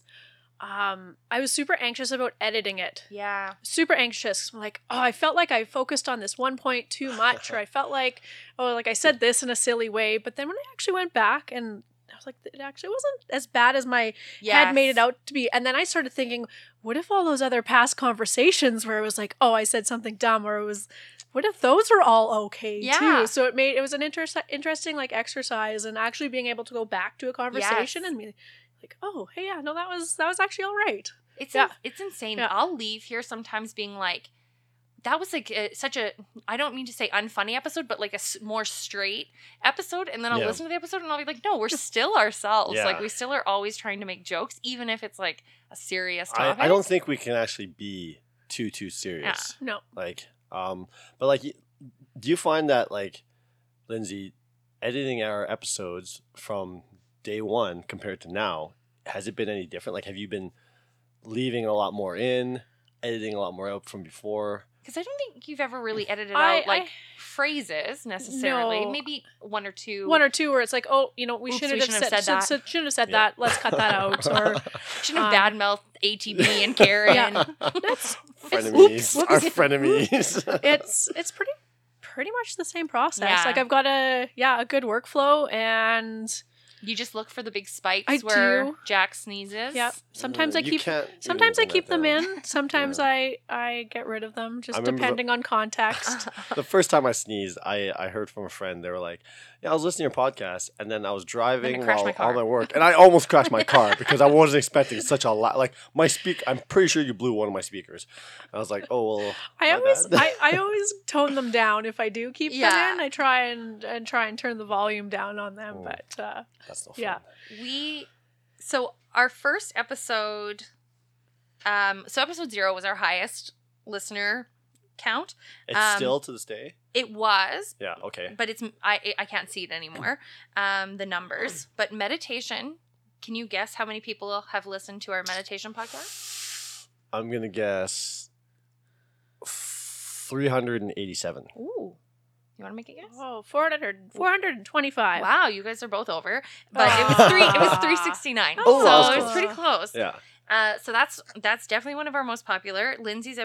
I was super anxious about editing it. Yeah. Super anxious. I'm like, oh, I felt like I focused on this one point too much, or I felt like, oh, like I said this in a silly way. But then when I actually went back and I was like, it actually wasn't as bad as my head made it out to be. And then I started thinking, what if all those other past conversations where it was like, oh, I said something dumb, or it was, what if those are all okay too? So it was an interesting like exercise, and actually being able to go back to a conversation and be like, oh, hey, yeah, no, that was actually all right. It's insane. Yeah. I'll leave here sometimes being like, that was like such a, I don't mean to say unfunny episode, but like a more straight episode. And then I'll listen to the episode and I'll be like, no, we're still ourselves. Yeah. Like, we still are always trying to make jokes, even if it's like a serious topic. I don't think we can actually be too serious. Yeah. No. Like, but like, do you find that, like, Lindsay, editing our episodes from day one compared to now, has it been any different? Like, have you been leaving a lot more in, editing a lot more out from before? Because I don't think you've ever really edited out, like, phrases necessarily. No. Maybe one or two. One or two where it's like, oh, you know, we shouldn't have said that. Shouldn't have said that. Let's cut that out. Or shouldn't have badmouthed ATB and Karen. Yeah. That's frenemies. Our frenemies. It's pretty much the same process. Yeah. Like, I've got a good workflow, and you just look for the big spikes where Jack sneezes. Yep. Sometimes I keep them in. Sometimes I get rid of them, just depending on context. The first time I sneezed, I heard from a friend. They were like, yeah, I was listening to your podcast, and then I was driving while all my work, and I almost crashed my car because I wasn't expecting such a lot. Like, I'm pretty sure you blew one of my speakers. And I was like, oh, well. I always tone them down if I do keep them in. I try and try and turn the volume down on them, but that's no fun. Yeah, so our first episode, so episode 0 was our highest listener count. It's still to this day. It was. Yeah, okay. But it's I can't see it anymore, the numbers. But meditation, can you guess how many people have listened to our meditation podcast? I'm going to guess 387. Ooh. You want to make a guess? Oh, 425. Wow, you guys are both over. But it was 369. Oh, so it was pretty close. Yeah. So that's definitely one of our most popular. Lindsay's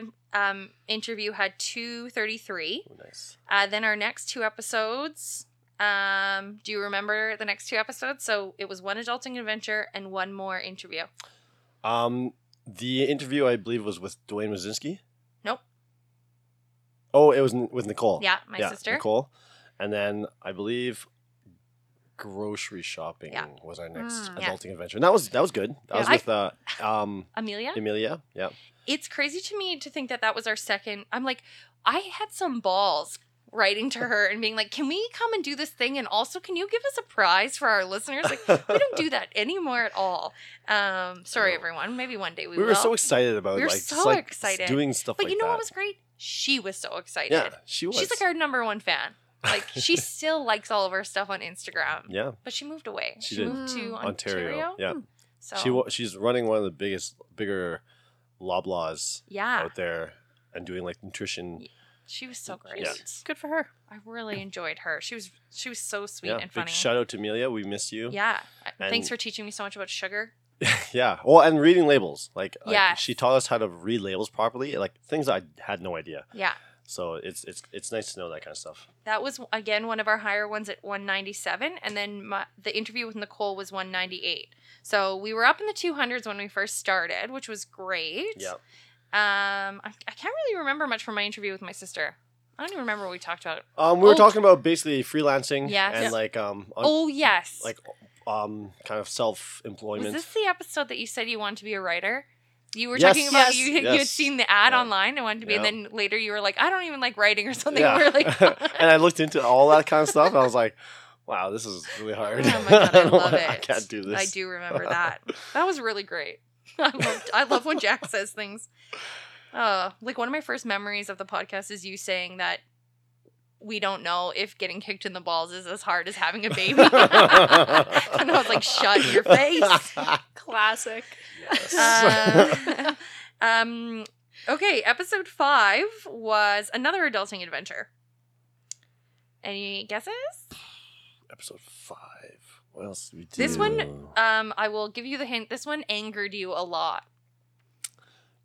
interview had 233. Nice. Then our next two episodes. Do you remember the next two episodes? So it was one adulting adventure and one more interview. The interview, I believe, was with Dwayne Wazinski. Nope. Oh, it was with Nicole. Yeah, my sister Nicole, and then I believe grocery shopping was our next adulting adventure. And that was good. That was with Amelia. Amelia, yeah. It's crazy to me to think that was our second. I'm like, I had some balls writing to her and being like, can we come and do this thing? And also, can you give us a prize for our listeners? Like, we don't do that anymore at all. Sorry, everyone. Maybe one day we will. We were so excited about it. We were so excited. Doing stuff like that. But you know what was great? She was so excited. Yeah, she was. She's like our number one fan. Like, she still likes all of her stuff on Instagram. Yeah. But she moved away. She moved to Ontario. Yeah. So she's running one of the bigger Loblaws out there and doing like nutrition She was so great. Yeah. Good for her. I really enjoyed her. She was so sweet and funny. Big shout out to Amelia. We miss you. Yeah. And thanks for teaching me so much about sugar. Yeah. Well, and reading labels. Like she taught us how to read labels properly. Like things I had no idea. Yeah. So it's nice to know that kind of stuff. That was, again, one of our higher ones at 197. And then the interview with Nicole was 198. So we were up in the 200s when we first started, which was great. Yeah. I can't really remember much from my interview with my sister. I don't even remember what we talked about. We were talking about basically freelancing. Yes. And kind of self-employment. Was this the episode that you said you wanted to be a writer? You were talking about you had seen the ad online and wanted to be, and then later you were like, I don't even like writing or something. Yeah. We were like, and I looked into all that kind of stuff, and I was like, wow, this is really hard. Oh my God, I love it. I can't do this. I do remember that. That was really great. I love when Jack says things. Like one of my first memories of the podcast is you saying that we don't know if getting kicked in the balls is as hard as having a baby. And I was like, shut your face. Classic. Yes. Okay, episode 5 was another adulting adventure. Any guesses? Episode 5. What else did we do? This one, I will give you the hint. This one angered you a lot.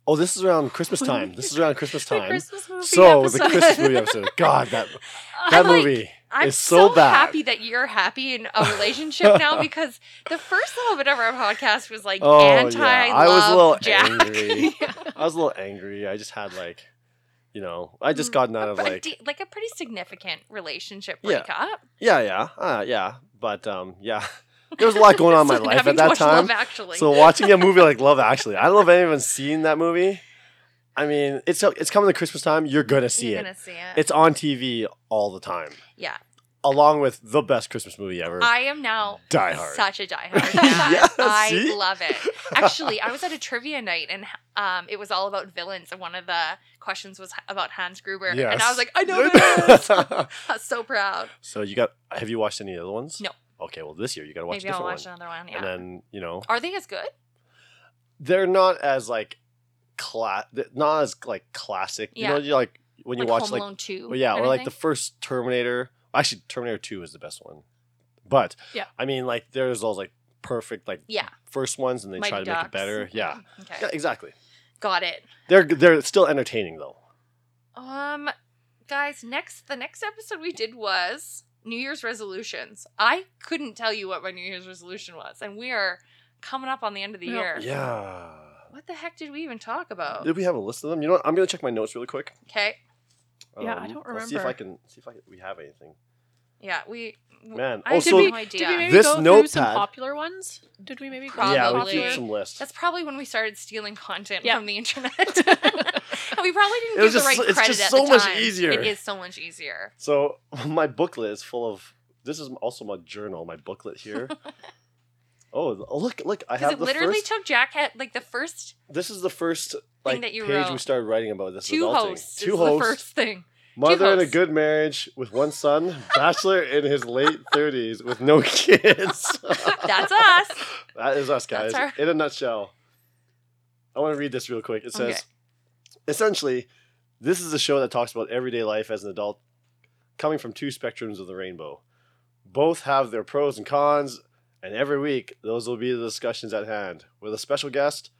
Oh, this is around Christmas time. The Christmas movie episode. The Christmas movie episode. God, that movie is so bad. I'm so happy that you're happy in a relationship now, because the first little bit of our podcast was like anti-love. I was a little angry. Yeah. I was a little angry. I just had I just gotten out of a pretty significant relationship breakup. But there was a lot going on in my life at that time. So watching a movie like Love Actually, I don't know if anyone's seen that movie. I mean, it's coming to Christmas time. You're gonna see it. It's on TV all the time. Yeah. Along with the best Christmas movie ever. I am now such a diehard. Yeah, I love it. Actually, I was at a trivia night and it was all about villains, and one of the questions was about Hans Gruber. Yes. And I was like, I know this. I was so proud. So have you watched any other ones? No. Okay, well, this year you got to watch a different one. Maybe I'll watch another one, yeah. And then, Are they as good? They're not as, classic. Yeah. You know, when you watch, Home Alone 2. Well, yeah, or, the first Terminator. Actually, Terminator 2 is the best one. But, I mean, there's those, perfect, first ones, and they try to make it better. Yeah. Okay. Yeah, exactly. Got it. They're still entertaining, though. Guys, the next episode we did was New Year's resolutions. I couldn't tell you what my New Year's resolution was, and we are coming up on the end of the year. Yeah. What the heck did we even talk about? Did we have a list of them? You know what? I'm gonna check my notes really quick. Okay. I don't remember. See if we have anything. Yeah, man. Did we maybe go through some popular ones? Did we maybe probably? Yeah, we did some lists. That's probably when we started stealing content from the internet. And we probably didn't give the right credit at the time. It's just so much easier. It is so much easier. So my booklet is full of. This is also my journal. My booklet here. Oh, look! I have the first. Because it literally took Jack at the first. This is the first page wrote. We started writing about this. Two hosts. The first thing. Mother in a good marriage with one son, bachelor in his late 30s with no kids. That's us. That is us, guys. In a nutshell. I want to read this real quick. It says, essentially, this is a show that talks about everyday life as an adult coming from two spectrums of the rainbow. Both have their pros and cons, and every week, those will be the discussions at hand. With a special guest,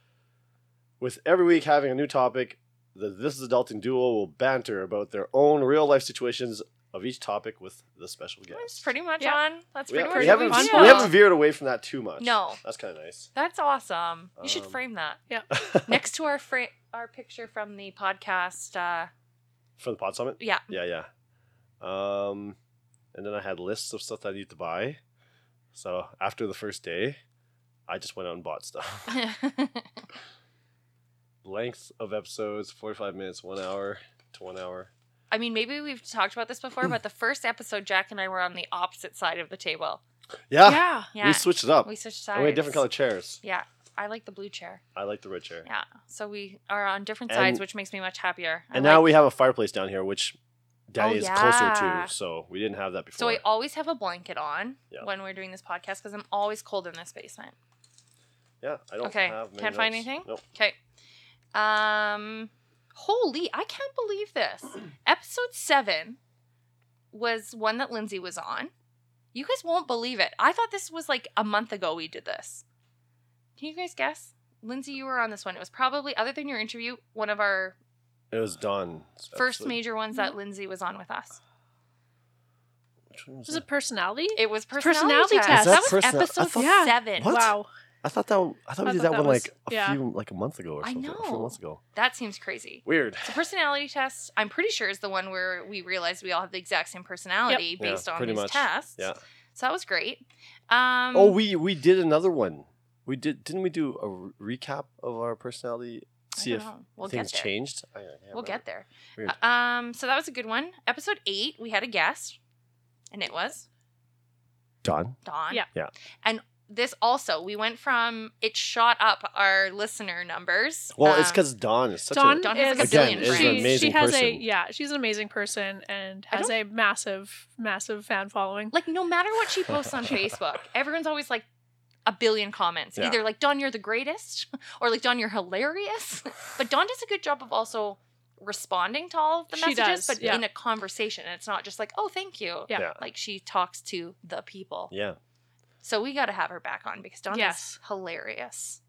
with every week having a new topic, the This is Adulting duo will banter about their own real-life situations of each topic with the special guest. That's pretty much on. That's pretty much on. We haven't veered away from that too much. No. That's kind of nice. That's awesome. You should frame that. Yeah. Next to our picture from the podcast. From the Pod Summit? Yeah. Yeah, yeah. And then I had lists of stuff that I need to buy. So after the first day, I just went out and bought stuff. Length of episodes, 45 minutes, 1 hour to 1 hour. I mean, maybe we've talked about this before, but the first episode, Jack and I were on the opposite side of the table. Yeah. We switched it up. We switched sides. And we had different color chairs. Yeah. I like the blue chair. I like the red chair. Yeah. So we are on different sides, which makes me much happier. Now we have a fireplace down here, which Daddy is closer to, so we didn't have that before. So I always have a blanket on when we're doing this podcast, because I'm always cold in this basement. Yeah. I don't have many notes. Can't find anything? Nope. Okay. Holy, I can't believe this. Episode 7 was one that Lindsay was on. You guys won't believe it. I thought this was like a month ago we did this. Can you guys guess? Lindsay, you were on this one. It was probably, other than your interview, one of our... It was Dawn's first episode. Major ones that Lindsay was on with us. Which one was it? It personality? It was personality test. That was episode 7. What? Wow. I thought we did that one a few months ago. That seems crazy. Weird. The personality test, I'm pretty sure, is the one where we realized we all have the exact same personality based on these tests. Yeah. So that was great. We did another one. We didn't we do a recap of our personality? See if things changed. We'll get there. Weird. So that was a good one. Episode 8, we had a guest, and it was Dawn. Yeah. And this also, we went from, it shot up our listener numbers. Well, it's because Dawn is an amazing person. She's an amazing person and has a massive, massive fan following. Like, no matter what she posts on Facebook, everyone's always like a billion comments. Yeah. Either like, Dawn, you're the greatest, or like, Dawn, you're hilarious. But Dawn does a good job of also responding to all of the messages, but in a conversation. And it's not just like, oh, thank you. Yeah. Like, she talks to the people. Yeah. So we got to have her back on because Dawn is hilarious.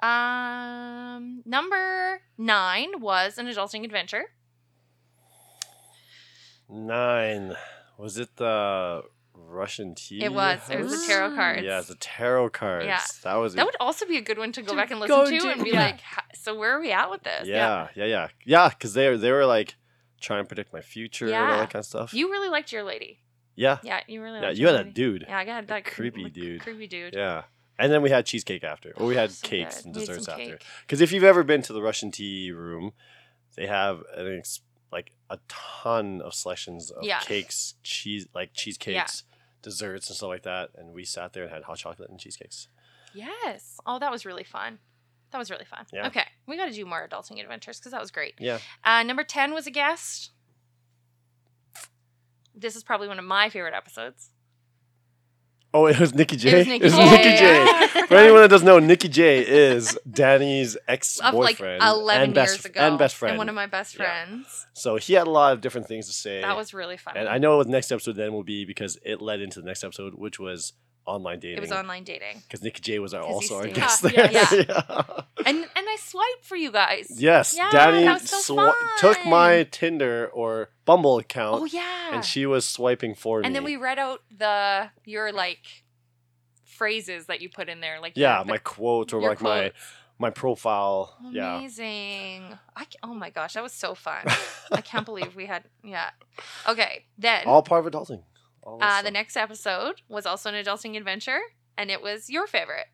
Number 9 was an adulting adventure. 9. Was it the Russian tea? It was. It was the tarot cards. Yeah, the tarot cards. Yeah. That would also be a good one to go back and listen to and be like, so where are we at with this? Yeah. Yeah, because they were like trying to predict my future and all that kind of stuff. You really liked your lady. Yeah. Yeah, you really liked it. Yeah, you had that dude. Yeah, I got that creepy dude. Yeah. And then we had cheesecake after. Or we had cakes and desserts after. Because if you've ever been to the Russian tea room, they have a ton of selections of cakes, cheesecakes, desserts and stuff like that. And we sat there and had hot chocolate and cheesecakes. Yes. Oh, that was really fun. Yeah. Okay. We got to do more adulting adventures because that was great. Yeah. Number 10 was a guest. This is probably one of my favorite episodes. Oh, it was Nikki J. It was Nikki J. For anyone that doesn't know, Nikki J is Danny's ex-boyfriend. Of 11 years ago. And best friend. And one of my best friends. So he had a lot of different things to say. That was really fun. And I know what the next episode then will be because it led into the next episode, which was online dating. It was online dating. Because Nikki J was also our guest there. Yeah. And I swiped for you guys. Yes. Yeah, Danny took my Tinder or Bumble account. Oh, yeah. And she was swiping for me. And then we read out your phrases that you put in there. Like my quote or like quotes. my profile. Amazing. Yeah. Oh my gosh, that was so fun. I can't believe we had, Okay, then. All part of adulting. The next episode was also an adulting adventure, and it was your favorite.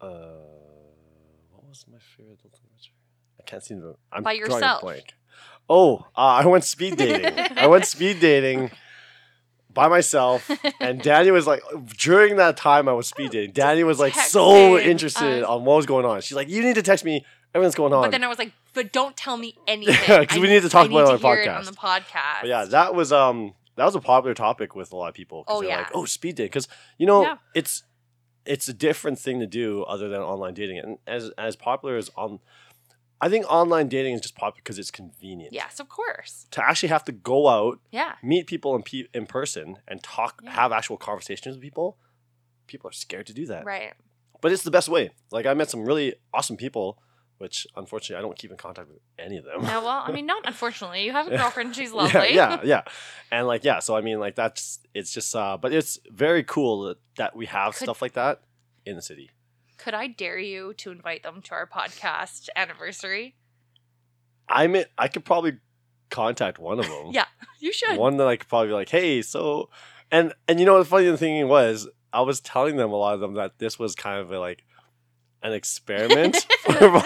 What was my favorite adulting adventure? I can't seem to. I'm by yourself. Drawing a blank. Oh, I went speed dating. By myself, and Danny was like, during that time I was speed dating, Danny was like so interested on what was going on. She's like, you need to text me. Everything's going on. But then I was like, but don't tell me anything. Because we need to talk about it on our podcast. But yeah, that was a popular topic with a lot of people. Oh, yeah. Like, oh, speed dating. Because, it's a different thing to do other than online dating. And as popular as I think online dating is just popular because it's convenient. Yes, of course. To actually have to go out, meet people in person and talk, have actual conversations with people are scared to do that. Right. But it's the best way. Like, I met some really awesome people, which, unfortunately, I don't keep in contact with any of them. Yeah, well, I mean, not unfortunately. You have a girlfriend. She's lovely. Yeah. And, so, I mean, it's just, but it's very cool that we have stuff like that in the city. Could I dare you to invite them to our podcast anniversary? I could probably contact one of them. Yeah, you should. One that I could probably be like, hey, so, and you know, the funny thing was, I was telling them, a lot of them, that this was kind of an experiment for my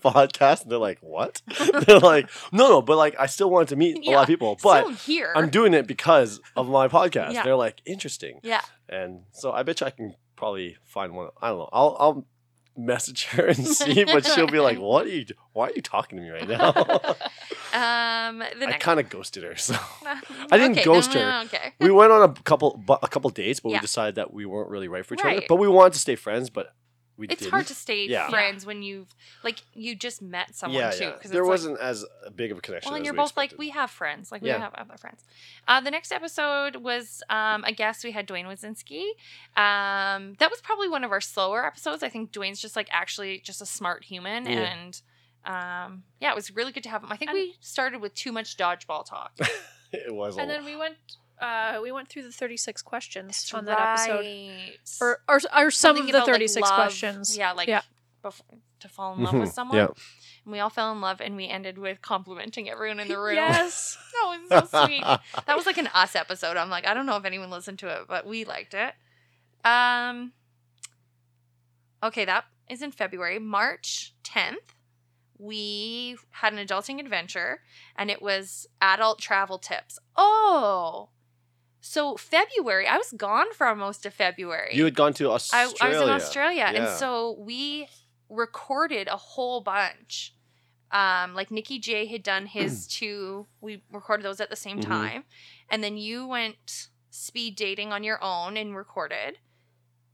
podcast, and they're like, what? They're like, no, but I still wanted to meet a lot of people, but here. I'm doing it because of my podcast. Yeah. They're like, interesting. Yeah. And so I bet you I can probably find one. I don't know. I'll message her and see, but she'll be like, why are you talking to me right now? I kind of ghosted her, so I didn't ghost her. Okay. We went on a couple dates, but we decided that we weren't really right for each other, but we wanted to stay friends, but It's hard to stay friends when you've, like, you just met someone, too. Yeah. There wasn't as big of a connection. Well, and you're both expected. Like, we have friends. Like, we have other friends. The next episode was a guest. We had Dwayne Wazinski. That was probably one of our slower episodes. I think Dwayne's just, like, actually just a smart human. And, it was really good to have him. I think we started with too much dodgeball talk. It was and a then lot. We went through the 36 questions on that episode, or some of the 36 like questions. Yeah, like before, to fall in love with someone. Yeah. And we all fell in love, and we ended with complimenting everyone in the room. Yes, that was so sweet. That was like an us episode. I'm like, I don't know if anyone listened to it, but we liked it. Okay, that is in February, March 10th. We had an adulting adventure, and it was adult travel tips. Oh. So February, I was gone for most of February. You had gone to Australia. I was in Australia, and so we recorded a whole bunch. Like Nikki J had done his two. We recorded those at the same time, and then you went speed dating on your own and recorded.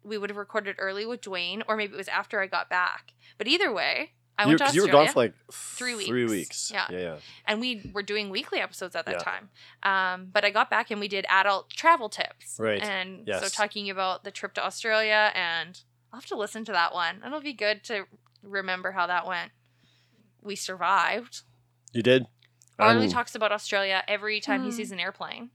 We would have recorded early with Dwayne, or maybe it was after I got back. But either way, I went to Australia. You were gone for like 3 weeks. Yeah. And we were doing weekly episodes at that time. But I got back and we did adult travel tips. Right. And so talking about the trip to Australia, and I'll have to listen to that one. It'll be good to remember how that went. We survived. You did? Arlie talks about Australia every time he sees an airplane.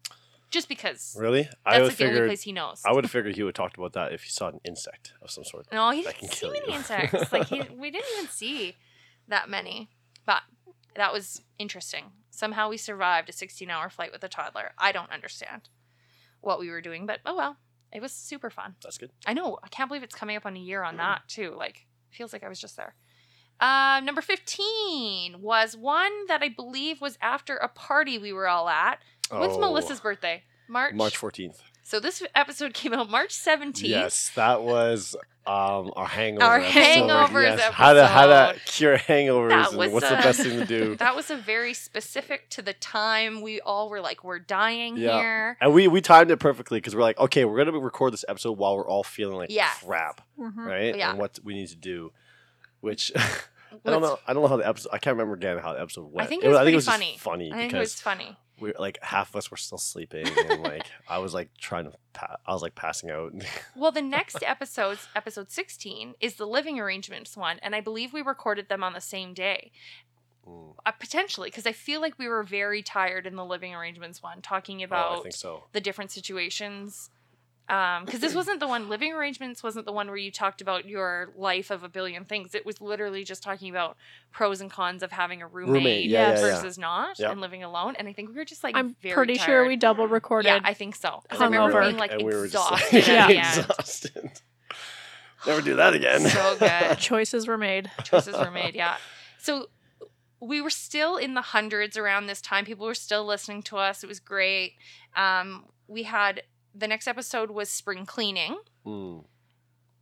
Just because. Really? That's the only place he knows. I would have figured he would have talked about that if he saw an insect of some sort. No, he didn't see many insects. Like we didn't even see that many. But that was interesting. Somehow we survived a 16-hour flight with a toddler. I don't understand what we were doing, but oh well. It was super fun. That's good. I know. I can't believe it's coming up on a year on that too. Like, feels like I was just there. Number 15 was one that I believe was after a party we were all at. When's Melissa's birthday? March 14th. So this episode came out March 17th. Yes, that was our hangover episode. Our hangovers episode. How to cure hangovers and what's the best thing to do. That was a very specific to the time we all were like, we're dying here. And we timed it perfectly because we're like, okay, we're going to record this episode while we're all feeling like crap, right? Yeah. And what we need to do, which... I don't know how the episode. I can't remember again how the episode went. I think it was funny. I think it was funny. We like half of us were still sleeping, and like I was like trying to. I was like passing out. Well, the next episode 16, is the living arrangements one, and I believe we recorded them on the same day, potentially, because I feel like we were very tired in the living arrangements one, talking about the different situations. Because this wasn't the one, living arrangements wasn't the one where you talked about your life of a billion things. It was literally just talking about pros and cons of having a roommate versus not and living alone. And I think we were just like, I'm very pretty tired. Sure we double recorded. Yeah, I think so. Because I remember being like exhausted. Exhausted. Never do that again. So good. Choices were made. Yeah. So we were still in the hundreds around this time. People were still listening to us. It was great. The next episode was spring cleaning.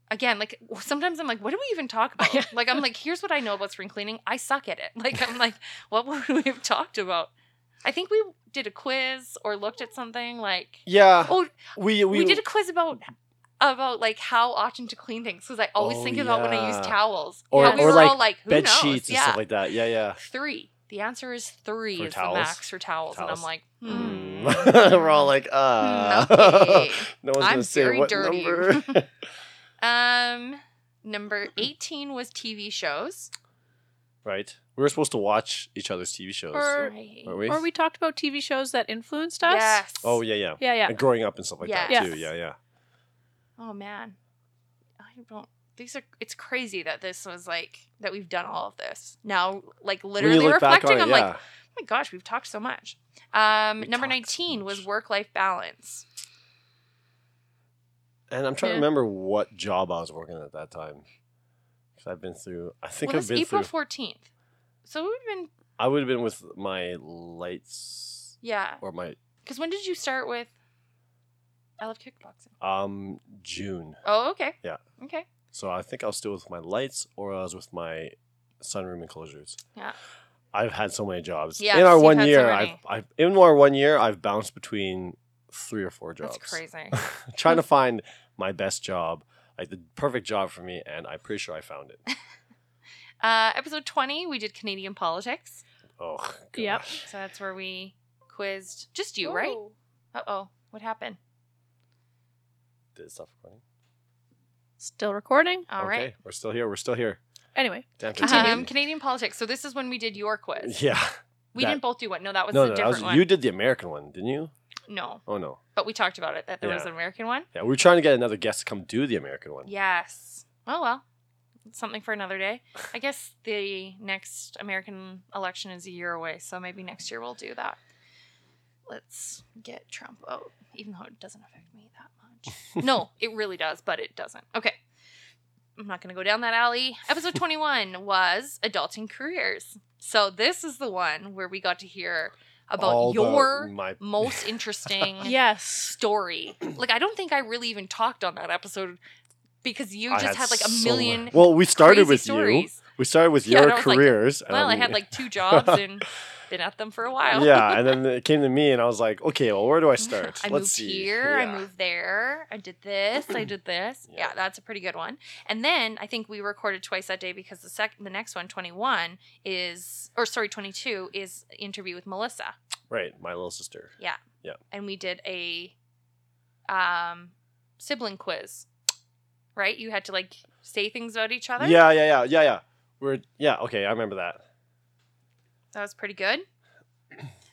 Again, like sometimes I'm like, what do we even talk about? Like, I'm like, here's what I know about spring cleaning. I suck at it. Like, I'm like, what would we have talked about? I think we did a quiz or looked at something like. Yeah. Oh, we did a quiz about like how often to clean things, because I always think about when I use towels. Or we were all like who bed knows? Sheets and stuff like that. Yeah. 3. The answer is 3 for is towels. The max for towels. And I'm like, We're all like, okay. No one's going to say what dirty. Number. Number 18 was TV shows. Right. We were supposed to watch each other's TV shows. Or we talked about TV shows that influenced us. Yes. Oh, yeah. And growing up and stuff like that, too. Yeah. Oh, man. It's crazy that this was like, that we've done all of this. Now, like literally reflecting, I'm like, oh my gosh, we've talked so much. Number 19 was work-life balance. And I'm trying to remember what job I was working at that time. Because I've been through, April 14th. So I would have been with my lights. Yeah. Or my. Because when did you start with I Love Kickboxing? June. Oh, okay. Yeah. Okay. So I think I was still with my lights, or I was with my sunroom enclosures. Yeah. I've had so many jobs. Yeah. In our 1 year, I've bounced between 3 or 4 jobs. That's crazy. Trying to find my best job. like the perfect job for me, and I'm pretty sure I found it. Episode 20, we did Canadian politics. Oh, gosh. Yep. So that's where we quizzed just you, right? Uh-oh. What happened? Did it stop recording? Still recording. All right. Okay. We're still here. Anyway. Canadian politics. So this is when we did your quiz. Yeah. We didn't both do one. No, that was a different one. You did the American one, didn't you? No. Oh, no. But we talked about it, that there was an American one. Yeah, we were trying to get another guest to come do the American one. Yes. Oh, well. Something for another day. I guess the next American election is a year away, so maybe next year we'll do that. Let's get Trump out, even though it doesn't affect me that much. No, it really does, but it doesn't. Okay. I'm not going to go down that alley. Episode 21 was Adulting Careers. So this is the one where we got to hear about most interesting story. Like, I don't think I really even talked on that episode because you just had like a million. Well, we started with stories. We started with your careers. Like, I had like two jobs and been at them for a while. Yeah, and then it came to me and I was like, okay, well, where do I start? Let's see. I moved here. Yeah. I moved there. I did this. I did this. Yeah, that's a pretty good one. And then I think we recorded twice that day because the next one, 22, is interview with Melissa. Right, my little sister. Yeah. Yeah. And we did a sibling quiz. Right? You had to like say things about each other? Yeah. I remember that. That was pretty good.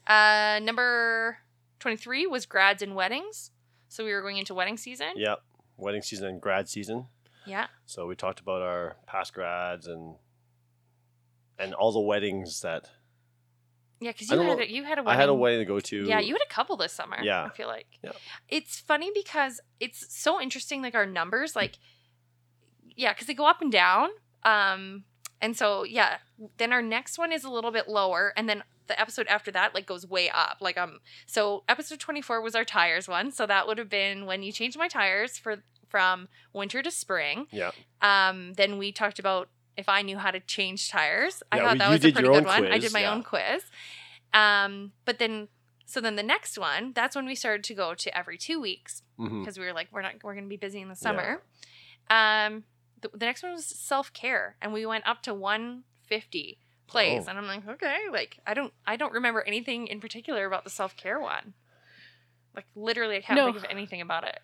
Number 23 was grads and weddings. So we were going into wedding season. Yeah, wedding season and grad season. Yeah. So we talked about our past grads and all the weddings that. Yeah, because you had a wedding. I had a wedding to go to. Yeah, you had a couple this summer. Yeah, I feel like. Yeah. It's funny because it's so interesting. Like our numbers, like because they go up and down. And so, then our next one is a little bit lower. And then the episode after that, like, goes way up. Like, so episode 24 was our tires one. So that would have been when you changed my tires from winter to spring. Yeah. Then we talked about if I knew how to change tires. I thought that was a pretty good one. I did my own quiz. But then, so then the next one, that's when we started to go to every 2 weeks. Because we were like, we're going to be busy in the summer. Yeah. The next one was self-care, and we went up to 150 plays, and I'm like, okay, like I don't remember anything in particular about the self-care one. Like literally, I can't think of anything about it.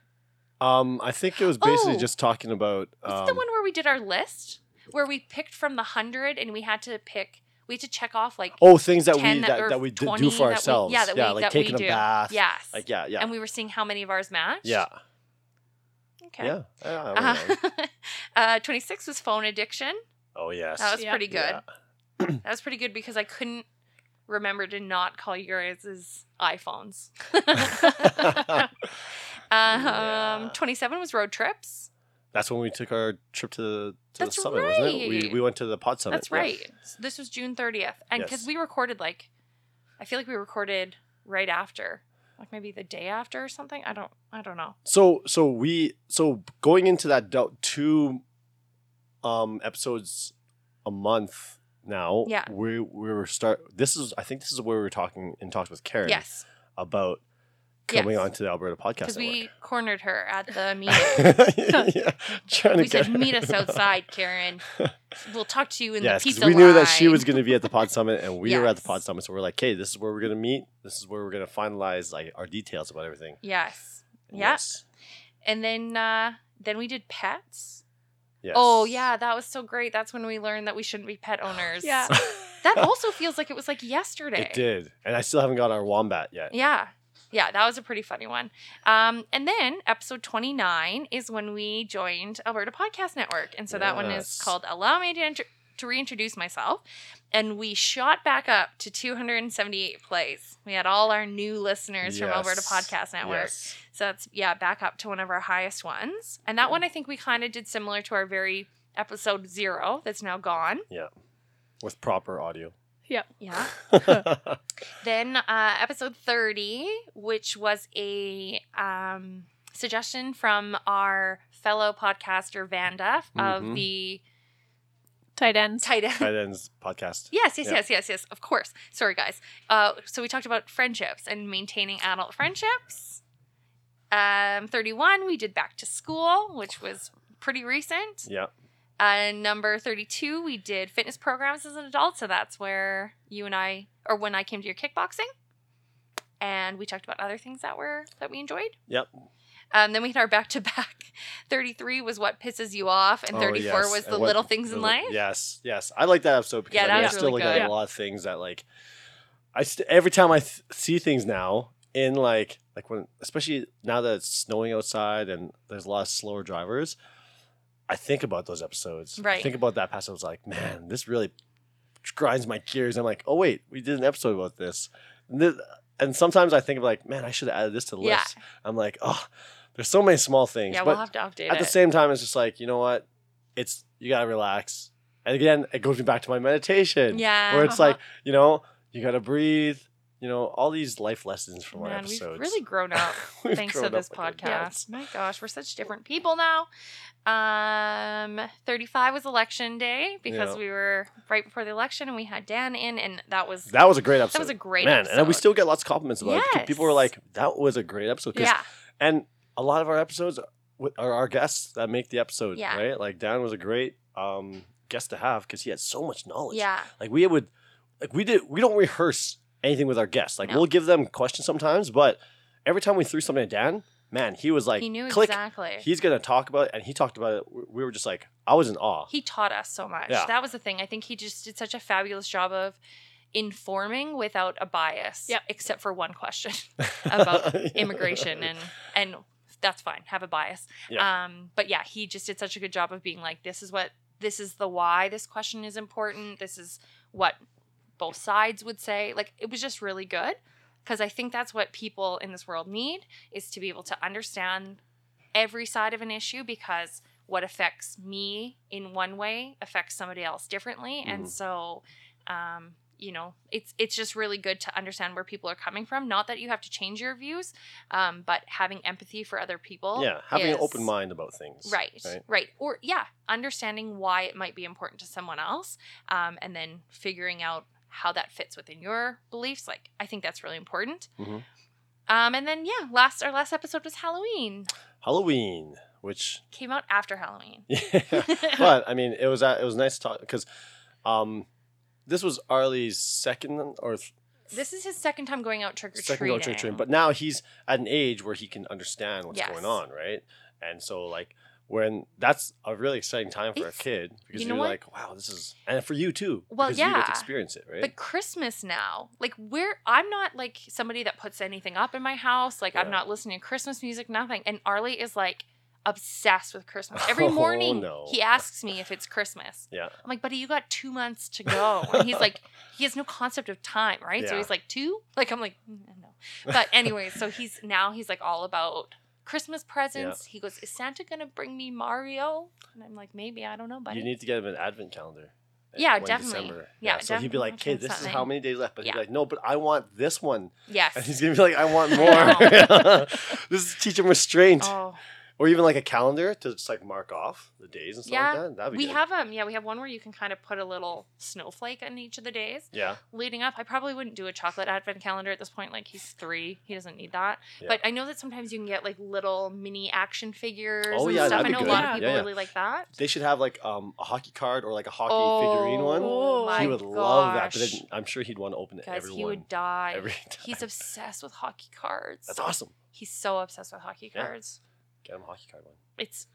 I think it was basically just talking about. Was it the one where we did our list, where we picked from the 100, and we had to check off like things that we did do for ourselves. Taking a bath. Yes. Like yeah. And we were seeing how many of ours matched. Yeah. Okay. Yeah. I 26 was phone addiction. Oh, yes. That was pretty good. Yeah. That was pretty good because I couldn't remember to not call you guys' iPhones. 27 was road trips. That's when we took our trip to the summit, wasn't it? We went to the pod summit. That's right. Yeah. So this was June 30th. And because we recorded I feel like we recorded right after. Like maybe the day after or something. I don't know. So going into that two episodes a month now. Yeah. We were I think this is where we were talked with Karen. Yes. About coming on to the Alberta Podcast Network. Because we cornered her at the meeting. We said, meet us outside, Karen. We'll talk to you in the pizza line. We knew that she was going to be at the Pod Summit, and we were at the Pod Summit. So we're like, hey, this is where we're going to meet. This is where we're going to finalize like our details about everything. Yes. Yes. Yeah. And then we did pets. Yes. Oh, yeah. That was so great. That's when we learned that we shouldn't be pet owners. Yeah. That also feels like it was like yesterday. It did. And I still haven't got our wombat yet. Yeah. Yeah, that was a pretty funny one. And then episode 29 is when we joined Alberta Podcast Network. And so that one is called Allow Me to Reintroduce Myself. And we shot back up to 278 plays. We had all our new listeners from Alberta Podcast Network. Yes. So that's, back up to one of our highest ones. And that one I think we kind of did similar to our very episode 0 that's now gone. Yeah, with proper audio. Yeah. Then episode 30, which was a suggestion from our fellow podcaster Vanda of the Tight Ends. Tight Ends podcast. Yes. Of course. Sorry, guys. So we talked about friendships and maintaining adult friendships. 31, we did back to school, which was pretty recent. Yeah. Number 32, we did fitness programs as an adult. So that's where you and I, or when I came to your kickboxing, and we talked about other things that we enjoyed. Yep. Then we had our back-to-back. 33 was what pisses you off, and 34 was the little things in life. Yes, yes. I like that episode because I still look at a lot of things that, like, every time I see things now, in like when, especially now that it's snowing outside and there's a lot of slower drivers, I think about those episodes. Right. I think about that past. I was like, man, this really grinds my gears. I'm like, oh, wait, we did an episode about this. And sometimes I think of like, man, I should have added this to the list. I'm like, oh, there's so many small things. Yeah, but we'll have to update it. At the same time, it's just like, you know what? You got to relax. And again, it goes me back to my meditation. Yeah. Where it's like, you know, you got to breathe. You know, all these life lessons from our episodes. We've really grown up thanks to this podcast. My gosh, we're such different people now. 35 was election day because we were right before the election and we had Dan in, and that was a great episode. That was a great episode. And we still get lots of compliments about it. People were like, that was a great episode. Yeah. And a lot of our episodes are our guests that make the episode, right? Like Dan was a great guest to have because he had so much knowledge. Yeah. Like we don't rehearse anything with our guests. Like we'll give them questions sometimes, but every time we threw something at Dan, man, he was like, he knew exactly. He's going to talk about it, and he talked about it. We were just like, I was in awe. He taught us so much. Yeah. That was the thing. I think he just did such a fabulous job of informing without a bias. Yeah. Except for one question about immigration and that's fine. Have a bias. Yeah. But yeah, he just did such a good job of being like, this is the why this question is important. This is what both sides would say. Like, it was just really good because I think that's what people in this world need, is to be able to understand every side of an issue, because what affects me in one way affects somebody else differently. Mm-hmm. And so, you know, it's just really good to understand where people are coming from. Not that you have to change your views, but having empathy for other people. Yeah, having an open mind about things. Right. Or, yeah, understanding why it might be important to someone else, and then figuring out how that fits within your beliefs. Like, I think that's really important. Mm-hmm. And then, yeah, our last episode was Halloween. Halloween, which came out after Halloween. Yeah. But I mean, it was nice to talk because, this was Arlie's second this is his second time going out trick-or-treating. But now he's at an age where he can understand what's going on, right? And so, like, that's a really exciting time for a kid, because you're like, wow, this is, and for you too. Well, because you get to experience it, right? But Christmas now, like, I'm not like somebody that puts anything up in my house. Like, I'm not listening to Christmas music, nothing. And Arlie is like obsessed with Christmas. Every morning he asks me if it's Christmas. Yeah. I'm like, buddy, you got 2 months to go. And he's like, he has no concept of time, right? Yeah. So he's like, two? Like, I'm like, no. But anyway, so he's like all about Christmas presents. Yeah. He goes, is Santa gonna bring me Mario? And I'm like, maybe, I don't know, buddy. You need to get him an advent calendar. Yeah, definitely. December. Yeah, so he'd be like, "Kid, this is how many days left?" But he'd be like, "No, but I want this one." Yes. And he's gonna be like, "I want more." This is teaching restraint. Oh. Or even like a calendar to just like mark off the days and stuff like that. That'd be good. Have them. Yeah, we have one where you can kind of put a little snowflake on each of the days. Yeah. Leading up, I probably wouldn't do a chocolate advent calendar at this point. Like, he's 3, he doesn't need that. Yeah. But I know that sometimes you can get like little mini action figures and stuff. I know a lot of people really like that. They should have like a hockey card or like a hockey figurine one. Oh my gosh. He would love that. But I'm sure he'd want to open it every one. He would die. Every time. He's obsessed with hockey cards. That's awesome. He's so obsessed with hockey cards. Get him a hockey card one. It's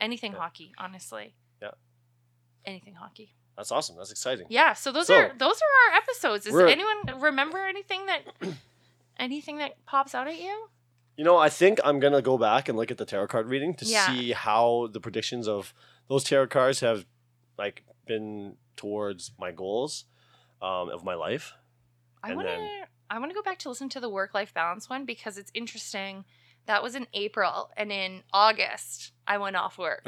anything hockey, honestly. Yeah. Anything hockey. That's awesome. That's exciting. Yeah. So those are our episodes. Does anyone remember anything that pops out at you? You know, I think I'm gonna go back and look at the tarot card reading to see how the predictions of those tarot cards have like been towards my goals of my life. I wanna go back to listen to the work-life balance one, because it's interesting. That was in April, and in August, I went off work,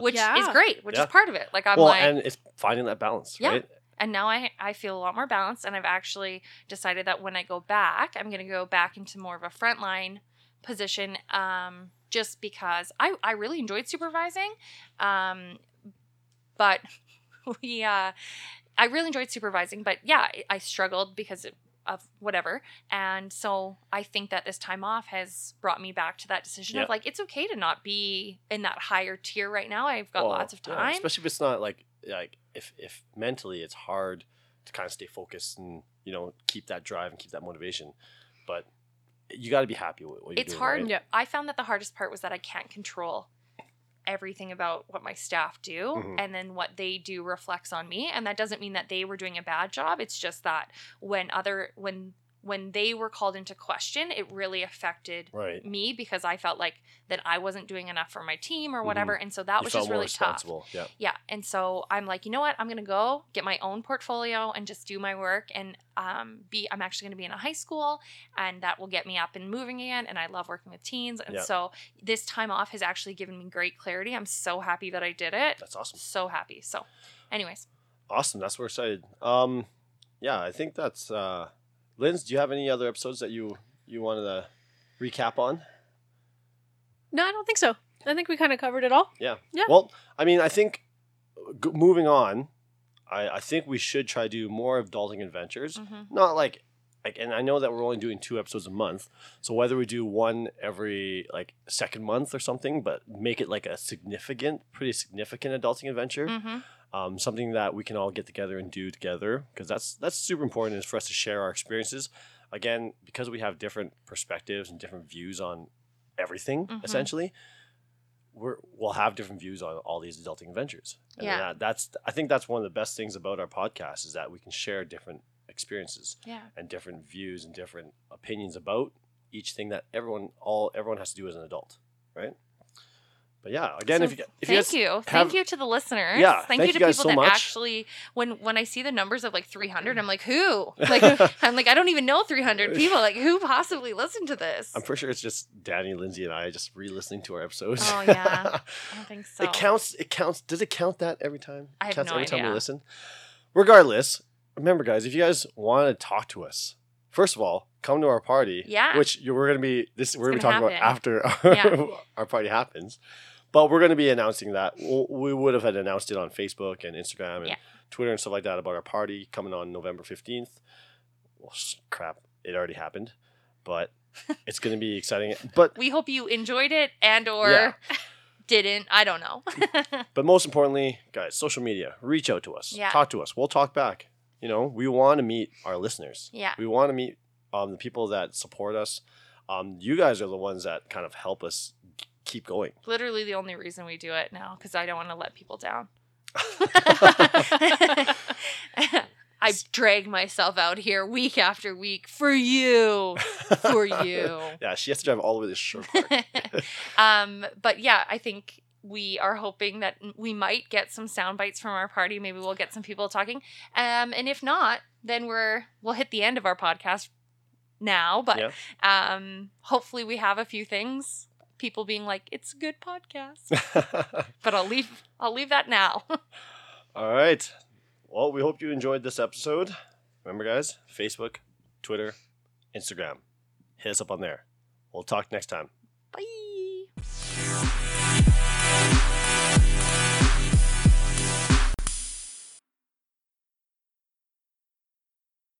which is great, which is part of it. Like, and it's finding that balance, right? And now I feel a lot more balanced, and I've actually decided that when I go back, I'm going to go back into more of a frontline position, just because I really enjoyed supervising, but I really enjoyed supervising, but I struggled because of whatever. And so I think that this time off has brought me back to that decision of like, it's okay to not be in that higher tier right now. I've got lots of time. Yeah, especially if it's not like if mentally it's hard to kind of stay focused and, you know, keep that drive and keep that motivation. But you got to be happy with what you're doing. It's hard. Right? Yeah. I found that the hardest part was that I can't control everything about what my staff do, and then what they do reflects on me. And that doesn't mean that they were doing a bad job. It's just that when they were called into question, it really affected me, because I felt like that I wasn't doing enough for my team or whatever. And so that was just really tough. Yeah. And so I'm like, you know what? I'm going to go get my own portfolio and just do my work, and I'm actually going to be in a high school, and that will get me up and moving again. And I love working with teens. And so this time off has actually given me great clarity. I'm so happy that I did it. That's awesome. So happy. So anyways. Awesome. That's what we're excited. Yeah, I think that's, Linz, do you have any other episodes that you wanted to recap on? No, I don't think so. I think we kind of covered it all. Yeah. Well, I mean, I think moving on, I think we should try to do more adulting adventures. Mm-hmm. Not like, and I know that we're only doing 2 episodes a month. So whether we do one every second month or something, but make it like a pretty significant adulting adventure. Mm-hmm. Something that we can all get together and do together, because that's super important, is for us to share our experiences. Again, because we have different perspectives and different views on everything, essentially, we'll have different views on all these adulting adventures. And I think that's one of the best things about our podcast, is that we can share different experiences and different views and different opinions about each thing that everyone has to do as an adult, right? But yeah, again, so thank you to the listeners. Yeah, thank you to people that actually, when I see the numbers of 300, I'm like, who? I'm like, I don't even know 300 people. Like, who possibly listened to this? I'm pretty sure it's just Danny, Lindsay, and I just re-listening to our episodes. Oh yeah, I don't think so. It counts. Does it count that every time? I have no idea. Every time we listen. Regardless, remember, guys, if you guys want to talk to us, first of all, come to our party. Yeah, which we're gonna be talking about after our party happens. But we're going to be announcing that. We would have had announced it on Facebook and Instagram and Twitter and stuff like that about our party coming on November 15th. Well, crap. It already happened. But it's going to be exciting. But we hope you enjoyed it and/or didn't. I don't know. But most importantly, guys, social media. Reach out to us. Yeah. Talk to us. We'll talk back. You know, we want to meet our listeners. Yeah. We want to meet the people that support us. You guys are the ones that kind of help us keep going. Literally the only reason we do it now, because I don't want to let people down. I drag myself out here week after week for you. Yeah, she has to drive all the way to Sherwood Park. But yeah, I think we are hoping that we might get some sound bites from our party. Maybe we'll get some people talking. And if not, then we'll hit the end of our podcast now. But hopefully we have a few things. People being like, it's a good podcast. But I'll leave that now. All right. Well, we hope you enjoyed this episode. Remember, guys, Facebook, Twitter, Instagram. Hit us up on there. We'll talk next time. Bye.